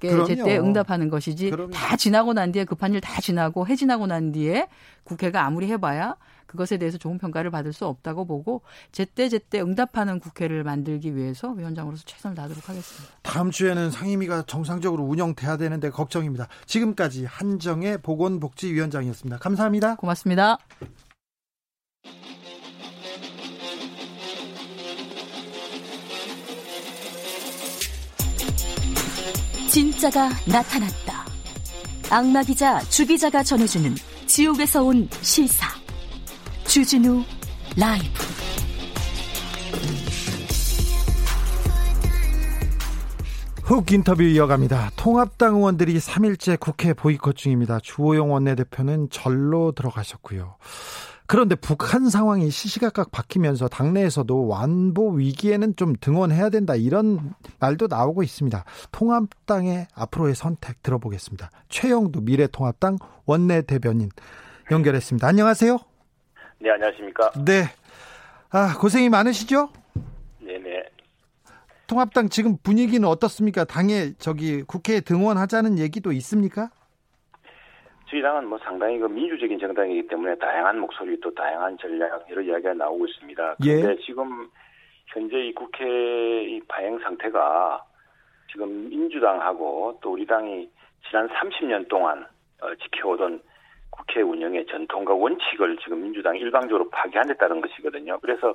제때 응답하는 것이지 그럼요. 다 지나고 난 뒤에 급한 일 다 지나고 해 지나고 난 뒤에 국회가 아무리 해봐야 그것에 대해서 좋은 평가를 받을 수 없다고 보고 제때 제때 응답하는 국회를 만들기 위해서 위원장으로서 최선을 다하도록 하겠습니다. 다음 주에는 상임위가 정상적으로 운영돼야 되는데 걱정입니다. 지금까지 한정애 보건복지위원장이었습니다. 감사합니다. 고맙습니다. 진짜가 나타났다. 악마 기자 주 기자가 전해주는 지옥에서 온 실사. 주진우 라이브. 훅 인터뷰 이어갑니다. 통합당 의원들이 삼 일째 국회 보이콧 중입니다. 주호영 원내대표는 절로 들어가셨고요. 그런데 북한 상황이 시시각각 바뀌면서 당내에서도 완보 위기에는 좀 등원해야 된다 이런 말도 나오고 있습니다. 통합당의 앞으로의 선택 들어보겠습니다. 최영두 미래통합당 원내대변인 연결했습니다. 안녕하세요. 네, 안녕하십니까. 네. 아, 고생이 많으시죠? 네네. 통합당 지금 분위기는 어떻습니까? 당에 저기 국회에 등원하자는 얘기도 있습니까? 저희 당은 뭐 상당히 그 민주적인 정당이기 때문에 다양한 목소리 또 다양한 전략 이런 이야기가 나오고 있습니다. 그런데 예. 지금 현재 이 국회의 파행 상태가 지금 민주당하고 또 우리 당이 지난 삼십 년 동안 지켜오던 국회 운영의 전통과 원칙을 지금 민주당이 일방적으로 파기한댔다는 것이거든요. 그래서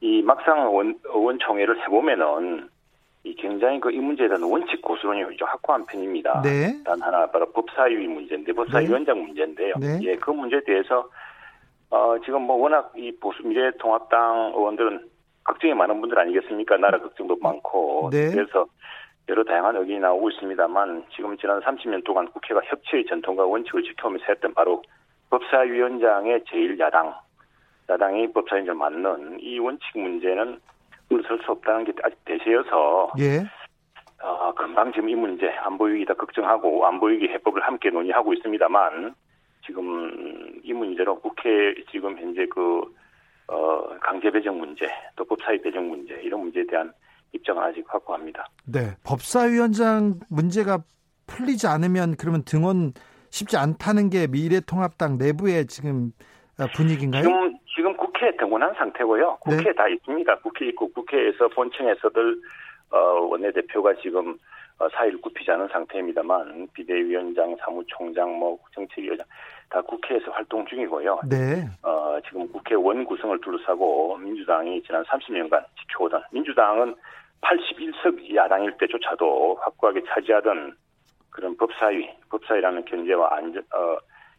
이 막상 의원, 의원총회를 해보면은 이 굉장히 그 이 문제에 대한 원칙 고수론이 확고한 편입니다. 네. 단 하나 바로 법사위 문제인데 법사위원장 네. 문제인데요. 네. 예, 그 문제에 대해서 어 지금 뭐 워낙 이 보수 미래통합당 의원들은 걱정이 많은 분들 아니겠습니까? 나라 걱정도 많고 네. 그래서 여러 다양한 의견이 나오고 있습니다만 지금 지난 삼십 년 동안 국회가 협치의 전통과 원칙을 지켜오면서 했던 바로 법사위원장의 제일 야당 야당이 법사위원장 맞는 이 원칙 문제는 물설 수 없다는 게 아직 대세여서 예. 어, 금방 지금 이 문제 안보위기다 걱정하고 안보위기 해법을 함께 논의하고 있습니다만 지금 이 문제로 국회 지금 현재 그 어, 강제 배정 문제 또 법사위 배정 문제 이런 문제에 대한 입장은 아직 확고합니다. 네, 법사위원장 문제가 풀리지 않으면 그러면 등원 쉽지 않다는 게 미래통합당 내부의 지금 분위기인가요? 지금, 지금 국회에 등원한 상태고요. 국회에 네. 다 있습니다. 국회 있고 국회에서 본청에서들 어, 원내대표가 지금 어, 사의를 굽히지 않은 상태입니다만 비대위원장, 사무총장, 뭐 정책위원장 다 국회에서 활동 중이고요. 네. 어, 지금 국회 원구성을 둘러싸고 민주당이 지난 삼십 년간 지켜오던 민주당은 팔십일 석 야당일 때조차도 확고하게 차지하던 그런 법사위, 법사위라는 견제와 안전, 어,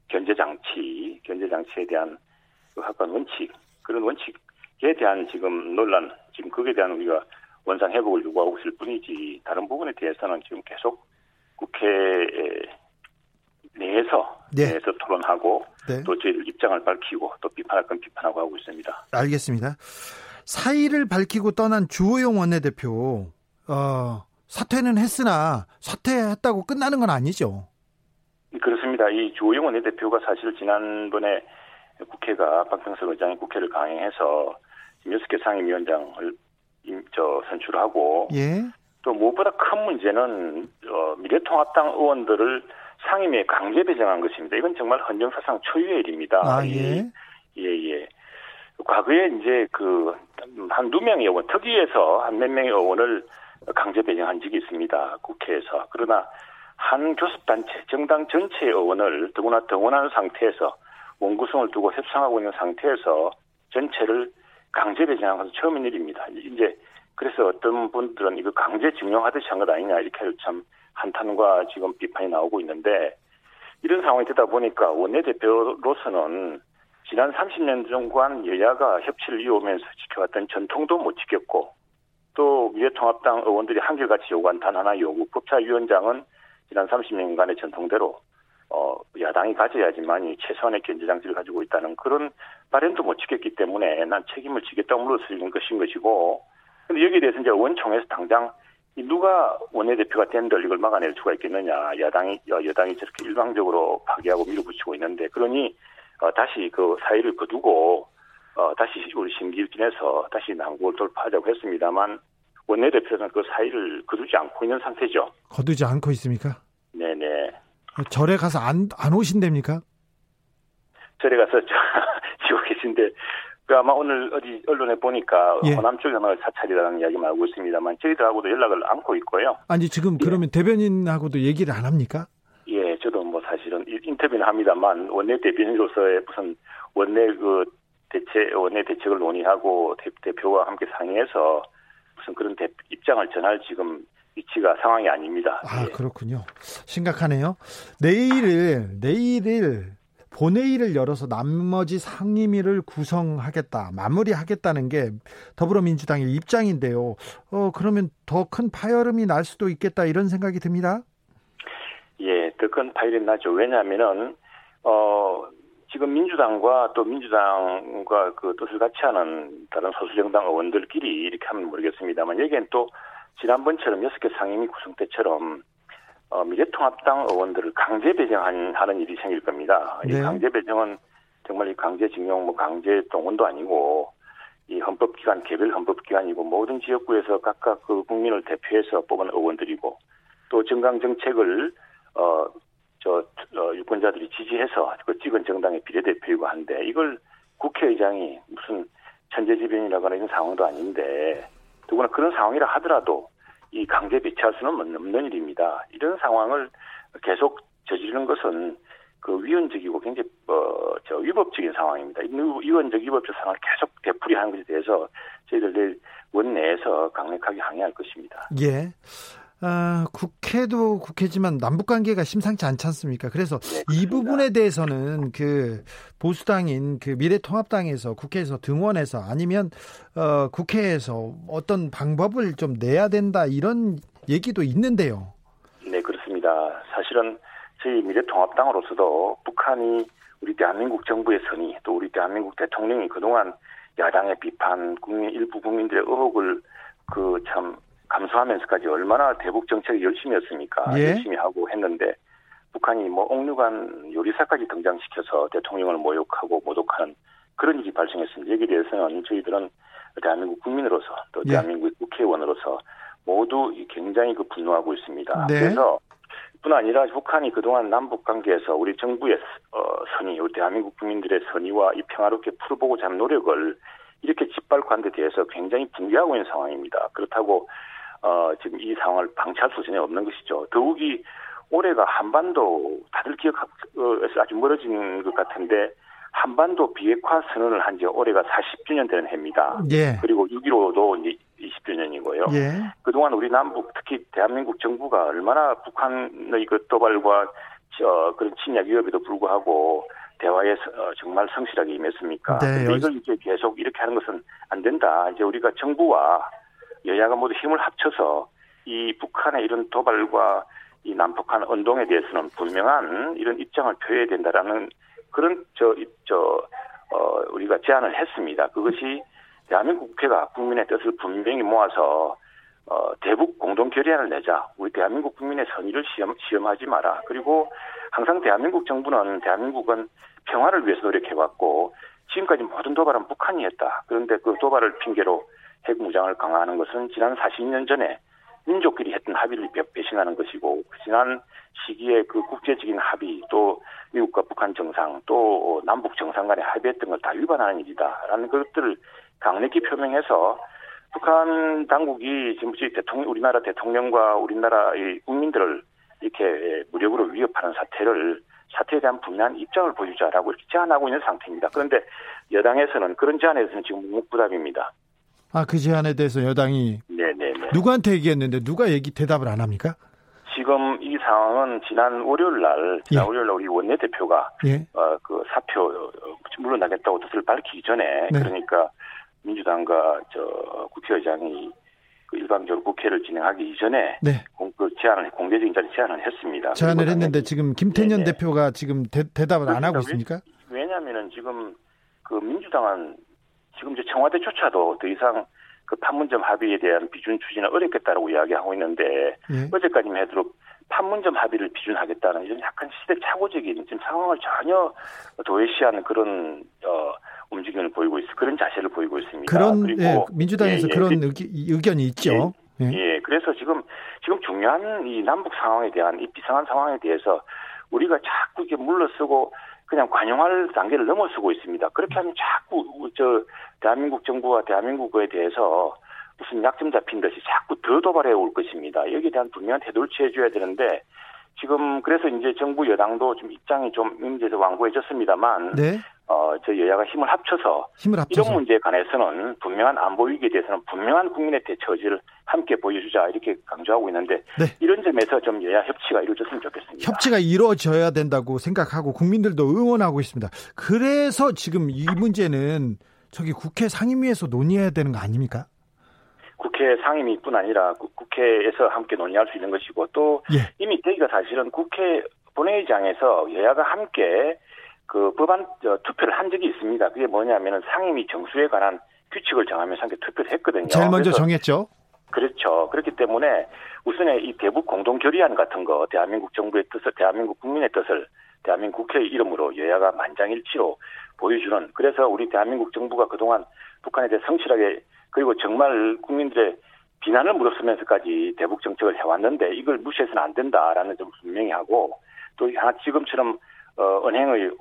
견제장치, 견제장치에 대한 확고한 원칙, 그런 원칙에 대한 지금 논란, 지금 거기에 대한 우리가 원상 회복을 요구하고 있을 뿐이지 다른 부분에 대해서는 지금 계속 국회 내에서 네. 내에서 토론하고 네. 또 저희들 입장을 밝히고 또 비판할 건 비판하고 하고 있습니다. 알겠습니다. 사의를 밝히고 떠난 주호영 원내대표 어, 사퇴는 했으나 사퇴했다고 끝나는 건 아니죠? 그렇습니다. 이 주호영 원내대표가 사실 지난번에 국회가 박병석 의장이 국회를 강행해서 여섯 개 상임위원장을 저 선출하고 예. 또 무엇보다 큰 문제는 어, 미래통합당 의원들을 상임위에 강제 배정한 것입니다. 이건 정말 헌정사상 초유의 일입니다. 아, 예. 예, 예. 과거에 이제 그 한두 명의 의원, 특위에서 한 몇 명의 의원을 강제 배정한 적이 있습니다. 국회에서. 그러나 한 교섭단체, 정당 전체의 의원을 더구나 동원하는 상태에서 원구성을 두고 협상하고 있는 상태에서 전체를 강제 배정한 것은 처음인 일입니다. 이제 그래서 어떤 분들은 이거 강제 징용하듯이 한 것 아니냐 이렇게 참 한탄과 지금 비판이 나오고 있는데, 이런 상황이 되다 보니까 원내대표로서는 지난 삼십 년 정도간 여야가 협치를 이어오면서 지켜왔던 전통도 못 지켰고, 또 미래통합당 의원들이 한결같이 요구한 단 하나 요구, 법사위원장은 지난 삼십 년간의 전통대로 어, 야당이 가져야지만이 최소한의 견제장치를 가지고 있다는 그런 발언도 못 지켰기 때문에 난 책임을 지겠다고 물러서는 것인 것이고, 근데 여기에 대해서 이제 원총에서 당장 누가 원내대표가 된들 이걸 막아낼 수가 있겠느냐. 야당이, 여당이 저렇게 일방적으로 파괴하고 밀어붙이고 있는데, 그러니 어, 다시 그 사이를 거두고 어, 다시 우리 심기일진에서 다시 난국을 돌파하자고 했습니다만, 원내대표는 그 사이를 거두지 않고 있는 상태죠. 거두지 않고 있습니까? 네네. 절에 가서 안, 안 오신답니까? 절에 가서 지고 계신데, 그 아마 오늘 어디 언론에 보니까 예. 호남 쪽에 하나 사찰이라는 이야기만 알고 있습니다만, 저희들하고도 연락을 안고 있고요. 아니, 지금 그러면 예. 대변인하고도 얘기를 안 합니까? 예, 저도 뭐 사실은 인터뷰는 합니다만, 원내 대변인으로서의 무슨 원내 그 대체, 원내 대책을 논의하고 대, 대표와 함께 상의해서 무슨 그런 대, 입장을 전할 지금 위치가 상황이 아닙니다. 아, 예. 그렇군요. 심각하네요. 내일을, 내일을, 본회의를 열어서 나머지 상임위를 구성하겠다, 마무리하겠다는 게 더불어민주당의 입장인데요. 어, 그러면 더 큰 파열음이 날 수도 있겠다, 이런 생각이 듭니다. 예, 더 큰 파열음이 나죠. 왜냐하면은, 어, 지금 민주당과 또 민주당과 그 뜻을 같이 하는 다른 소수정당 의원들끼리 이렇게 하면 모르겠습니다만, 여기엔 또 지난번처럼 여섯 개 상임위 구성 때처럼 어, 미래통합당 의원들을 강제 배정하는 일이 생길 겁니다. 네. 이 강제 배정은 정말 이 강제징용, 뭐 강제 동원도 아니고 이 헌법기관, 개별 헌법기관이고 모든 지역구에서 각각 그 국민을 대표해서 뽑은 의원들이고, 또 정강정책을 어, 저, 어, 유권자들이 지지해서 그 찍은 정당의 비례대표이고 한데, 이걸 국회의장이 무슨 천재지변이라거나 이런 상황도 아닌데, 누구나 그런 상황이라 하더라도 이 강제 배치할 수는 없는 일입니다. 이런 상황을 계속 저지르는 것은 그 위헌적이고 굉장히 어, 저 위법적인 상황입니다. 이 위헌적 위법적 상황을 계속 되풀이하는 것에 대해서 저희들 내일 원내에서 강력하게 항의할 것입니다. 예. 아, 국회도 국회지만 남북관계가 심상치 않지 않습니까? 그래서 네, 이 부분에 대해서는 그 보수당인 그 미래통합당에서 국회에서 등원해서 아니면 어, 국회에서 어떤 방법을 좀 내야 된다, 이런 얘기도 있는데요. 네, 그렇습니다. 사실은 저희 미래통합당으로서도 북한이 우리 대한민국 정부의 선의, 또 우리 대한민국 대통령이 그동안 야당의 비판, 국민 일부 국민들의 의혹을 그 참 감수하면서까지 얼마나 대북 정책을 열심히 했습니까? 예? 열심히 하고 했는데, 북한이 뭐 옥류관 요리사까지 등장시켜서 대통령을 모욕하고 모독하는 그런 일이 발생했습니다. 여기에 대해서는 저희들은 대한민국 국민으로서 또 예. 대한민국 국회의원으로서 모두 굉장히 그 분노하고 있습니다. 네. 그래서 뿐 아니라 북한이 그동안 남북 관계에서 우리 정부의 선의, 우리 대한민국 국민들의 선의와 이 평화롭게 풀어보고자 한 노력을 이렇게 짓밟고 한 데 대해서 굉장히 붕괴하고 있는 상황입니다. 그렇다고 어, 지금 이 상황을 방치할 수 전혀 없는 것이죠. 더욱이 올해가 한반도, 다들 기억에서 아주 멀어지는 것 같은데, 한반도 비핵화 선언을 한 지 올해가 사십 주년 되는 해입니다. 예. 그리고 육점일오도 이제 이십 주년이고요. 예. 그동안 우리 남북, 특히 대한민국 정부가 얼마나 북한의 그 도발과 저, 그런 침략 위협에도 불구하고 대화에 정말 성실하게 임했습니까? 네. 이걸 이제 계속 이렇게 하는 것은 안 된다. 이제 우리가 정부와 여야가 모두 힘을 합쳐서 이 북한의 이런 도발과 이 남북한 언동에 대해서는 분명한 이런 입장을 표해야 된다라는 그런 저, 저, 어, 우리가 제안을 했습니다. 그것이 대한민국 국회가 국민의 뜻을 분명히 모아서 어, 대북 공동 결의안을 내자. 우리 대한민국 국민의 선의를 시험, 시험하지 마라. 그리고 항상 대한민국 정부는, 대한민국은 평화를 위해서 노력해왔고, 지금까지 모든 도발은 북한이 했다. 그런데 그 도발을 핑계로 핵무장을 강화하는 것은 지난 사십 년 전에 민족끼리 했던 합의를 배신하는 것이고, 지난 시기에 그 국제적인 합의, 또 미국과 북한 정상, 또 남북 정상 간에 합의했던 걸 다 위반하는 일이다라는 것들을 강력히 표명해서 북한 당국이 지금 대통령, 우리나라 대통령과 우리나라의 국민들을 이렇게 무력으로 위협하는 사태를 사태에 대한 분명한 입장을 보여주자라고 이렇게 제안하고 있는 상태입니다. 그런데 여당에서는 그런 제안에 대해서는 지금 묵묵부답입니다. 아, 그 제안에 대해서 여당이 네네네. 누구한테 얘기했는데 누가 얘기 대답을 안 합니까? 지금 이 상황은 지난 월요일 날, 지난 예. 월요일 날 우리 원내대표가 예. 어, 그 사표 물러나겠다고 뜻을 밝히기 전에 네. 그러니까 민주당과 저 국회의장이 그 일방적으로 국회를 진행하기 이전에 네. 공, 그 제안을 공개적인 자리에 제안을 했습니다. 제안을 했는데 지금 김태년 네네. 대표가 지금 대, 대답을 그러니까 안 하고 있습니까? 왜, 왜냐하면은 지금 그 민주당은 지금 이제 청와대조차도 더 이상 그 판문점 합의에 대한 비준 추진은 어렵겠다라고 이야기하고 있는데 네. 어제까지만 해도 판문점 합의를 비준하겠다는 이런 약간 시대착오적인 지금 상황을 전혀 도외시하는 그런 어, 움직임을 보이고 있어 그런 자세를 보이고 있습니다. 그런 그리고 예, 민주당에서 예, 그런 예, 의기, 의견이 있죠. 예, 예. 예, 그래서 지금 지금 중요한 이 남북 상황에 대한 이 비상한 상황에 대해서 우리가 자꾸 이게 물러서고. 그냥 관용할 단계를 넘어서고 있습니다. 그렇게 하면 자꾸 저 대한민국 정부와 대한민국에 대해서 무슨 약점 잡힌 듯이 자꾸 더 도발해 올 것입니다. 여기에 대한 분명한 태도를 취해줘야 되는데 지금 그래서 이제 정부 여당도 좀 입장이 좀 문제에서 완고해졌습니다만 네. 어, 저 여야가 힘을 합쳐서, 힘을 합쳐서 이런 문제에 관해서는 분명한 안보 위기에 대해서는 분명한 국민의 대처 의지를 함께 보여주자 이렇게 강조하고 있는데 네. 이런 점에서 좀 여야 협치가 이루어졌으면 좋겠습니다. 협치가 이루어져야 된다고 생각하고 국민들도 응원하고 있습니다. 그래서 지금 이 문제는 저기 국회 상임위에서 논의해야 되는 거 아닙니까? 국회 상임위뿐 아니라 국회에서 함께 논의할 수 있는 것이고 또 예. 이미 저희가 사실은 국회 본회의장에서 여야가 함께 그 법안 저, 투표를 한 적이 있습니다. 그게 뭐냐면은 상임위 정수에 관한 규칙을 정하면서 함께 투표를 했거든요. 제일 먼저 정했죠. 그렇죠. 그렇기 때문에 우선에 이 대북 공동 결의안 같은 거 대한민국 정부의 뜻을, 대한민국 국민의 뜻을 대한민국 국회의 이름으로 여야가 만장일치로 보여주는. 그래서 우리 대한민국 정부가 그동안 북한에 대해 성실하게 그리고 정말 국민들의 비난을 무릅쓰면서까지 대북 정책을 해왔는데 이걸 무시해서는 안 된다라는 점을 분명히 하고 또 하나 지금처럼 어, 은행의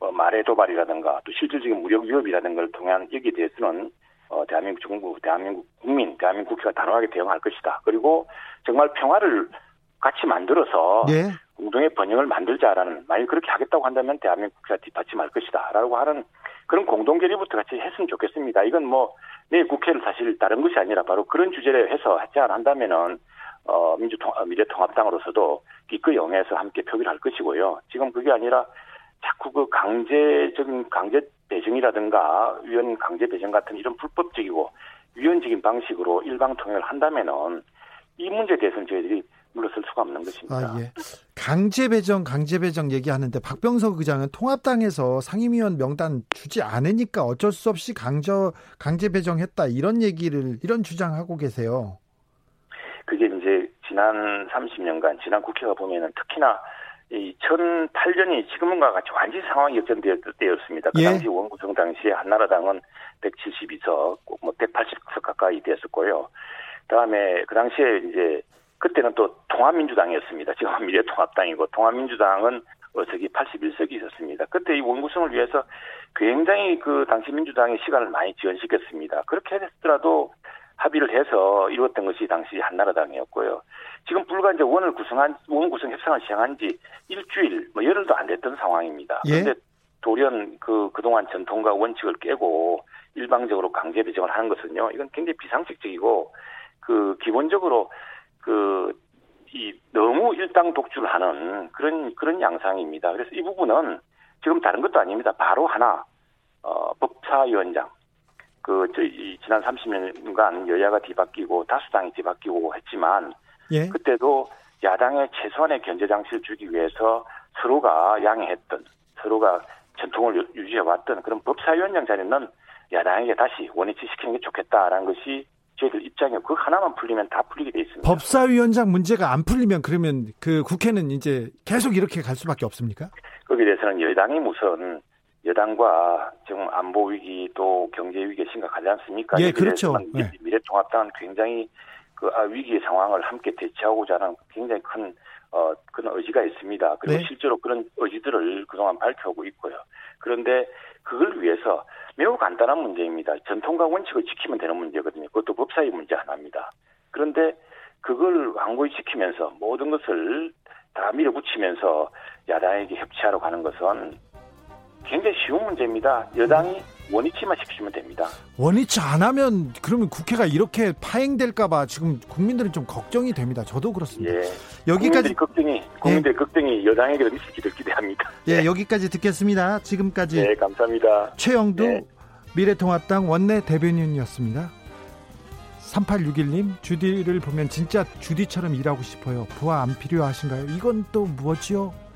어, 말의 도발이라든가 또 실질적인 무력 위협이라든가 를 통한 여기에 대해서는 어, 대한민국 정부, 대한민국 국민, 대한민국 국회가 단호하게 대응할 것이다. 그리고 정말 평화를 같이 만들어서 네. 공동의 번영을 만들자라는 만약 그렇게 하겠다고 한다면 대한민국 국회가 뒷받침할 것이다. 라고 하는 그런 공동결의부터 같이 했으면 좋겠습니다. 이건 뭐 내일 국회를 사실 다른 것이 아니라 바로 그런 주제를 해서 제안한다면은 어, 민주통, 미래통합당으로서도 기꺼이 영해서 함께 표기를 할 것이고요. 지금 그게 아니라 자꾸 그 강제적인 강제 배정이라든가 위헌 강제 배정 같은 이런 불법적이고 위헌적인 방식으로 일방 통일을 한다면은 이 문제에 대해서는 저희들이 물러설 수가 없는 것입니다. 아, 예. 강제 배정, 강제 배정 얘기하는데 박병석 의장은 통합당에서 상임위원 명단 주지 않으니까 어쩔 수 없이 강제 강제 배정했다 이런 얘기를 이런 주장하고 계세요. 그게 이제 지난 삼십 년간 지난 국회가 보면은 특히나 이 이천팔 년이 지금과 같이 완전히 상황이 역전되었을 때였습니다. 그 예. 당시 원구성 당시에 한나라당은 백칠십이 석, 뭐 백팔십 석 가까이 됐었고요. 그다음에 그 당시에 이제 그때는 또 통합민주당이었습니다. 지금 미래통합당이고 통합민주당은 어석이 팔십일 석이 있었습니다. 그때 이 원구성을 위해서 굉장히 그 당시 민주당이 시간을 많이 지연시켰습니다. 그렇게 했더라도 합의를 해서 이루었던 것이 당시 한나라당이었고요. 지금 불과 이제 원을 구성한, 원 구성 협상을 시작한 지 일주일, 뭐 열흘도 안 됐던 상황입니다. 예? 그런데 돌연 그, 그동안 전통과 원칙을 깨고 일방적으로 강제 배정을 하는 것은요, 이건 굉장히 비상식적이고, 그, 기본적으로 그, 이, 너무 일당 독주를 하는 그런, 그런 양상입니다. 그래서 이 부분은 지금 다른 것도 아닙니다. 바로 하나, 어, 법사위원장. 그, 저희, 지난 삼십 년간 여야가 뒤바뀌고 다수당이 뒤바뀌고 했지만, 예. 그때도 야당의 최소한의 견제장치를 주기 위해서 서로가 양해했던, 서로가 전통을 유지해왔던 그런 법사위원장 자리는 야당에게 다시 원위치시키는 게 좋겠다라는 것이 저희들 입장이고, 그 하나만 풀리면 다 풀리게 돼 있습니다. 법사위원장 문제가 안 풀리면 그러면 그 국회는 이제 계속 이렇게 갈 수밖에 없습니까? 거기에 대해서는 여당이 무슨, 여당과 지금 안보 위기 또 경제 위기가 심각하지 않습니까? 예, 그렇죠. 미래통합당은 굉장히 그 위기의 상황을 함께 대처하고자 하는 굉장히 큰 어, 그런 의지가 있습니다. 그리고 네. 실제로 그런 의지들을 그동안 밝혀오고 있고요. 그런데 그걸 위해서 매우 간단한 문제입니다. 전통과 원칙을 지키면 되는 문제거든요. 그것도 법사위 문제 하나입니다. 그런데 그걸 완고히 지키면서 모든 것을 다 밀어붙이면서 야당에게 협치하러 가는 것은 굉장히 쉬운 문제입니다. 여당이 원위치만 시키면 됩니다. 원위치 안 하면 그러면 국회가 이렇게 파행될까 봐 지금 국민들은 좀 걱정이 됩니다. 저도 그렇습니다. 예. 여기까지 국민들의 걱정이, 국민들의 예. 걱정이 여당에게 있을지를 기대합니다. 예, 여기까지 듣겠습니다. 지금까지 네, 예, 감사합니다. 최영두 예. 미래통합당 원내 대변인이었습니다. 삼팔육일 님 주디를 보면 진짜 주디처럼 일하고 싶어요. 부하 안 필요하신가요? 이건 또 무엇이요?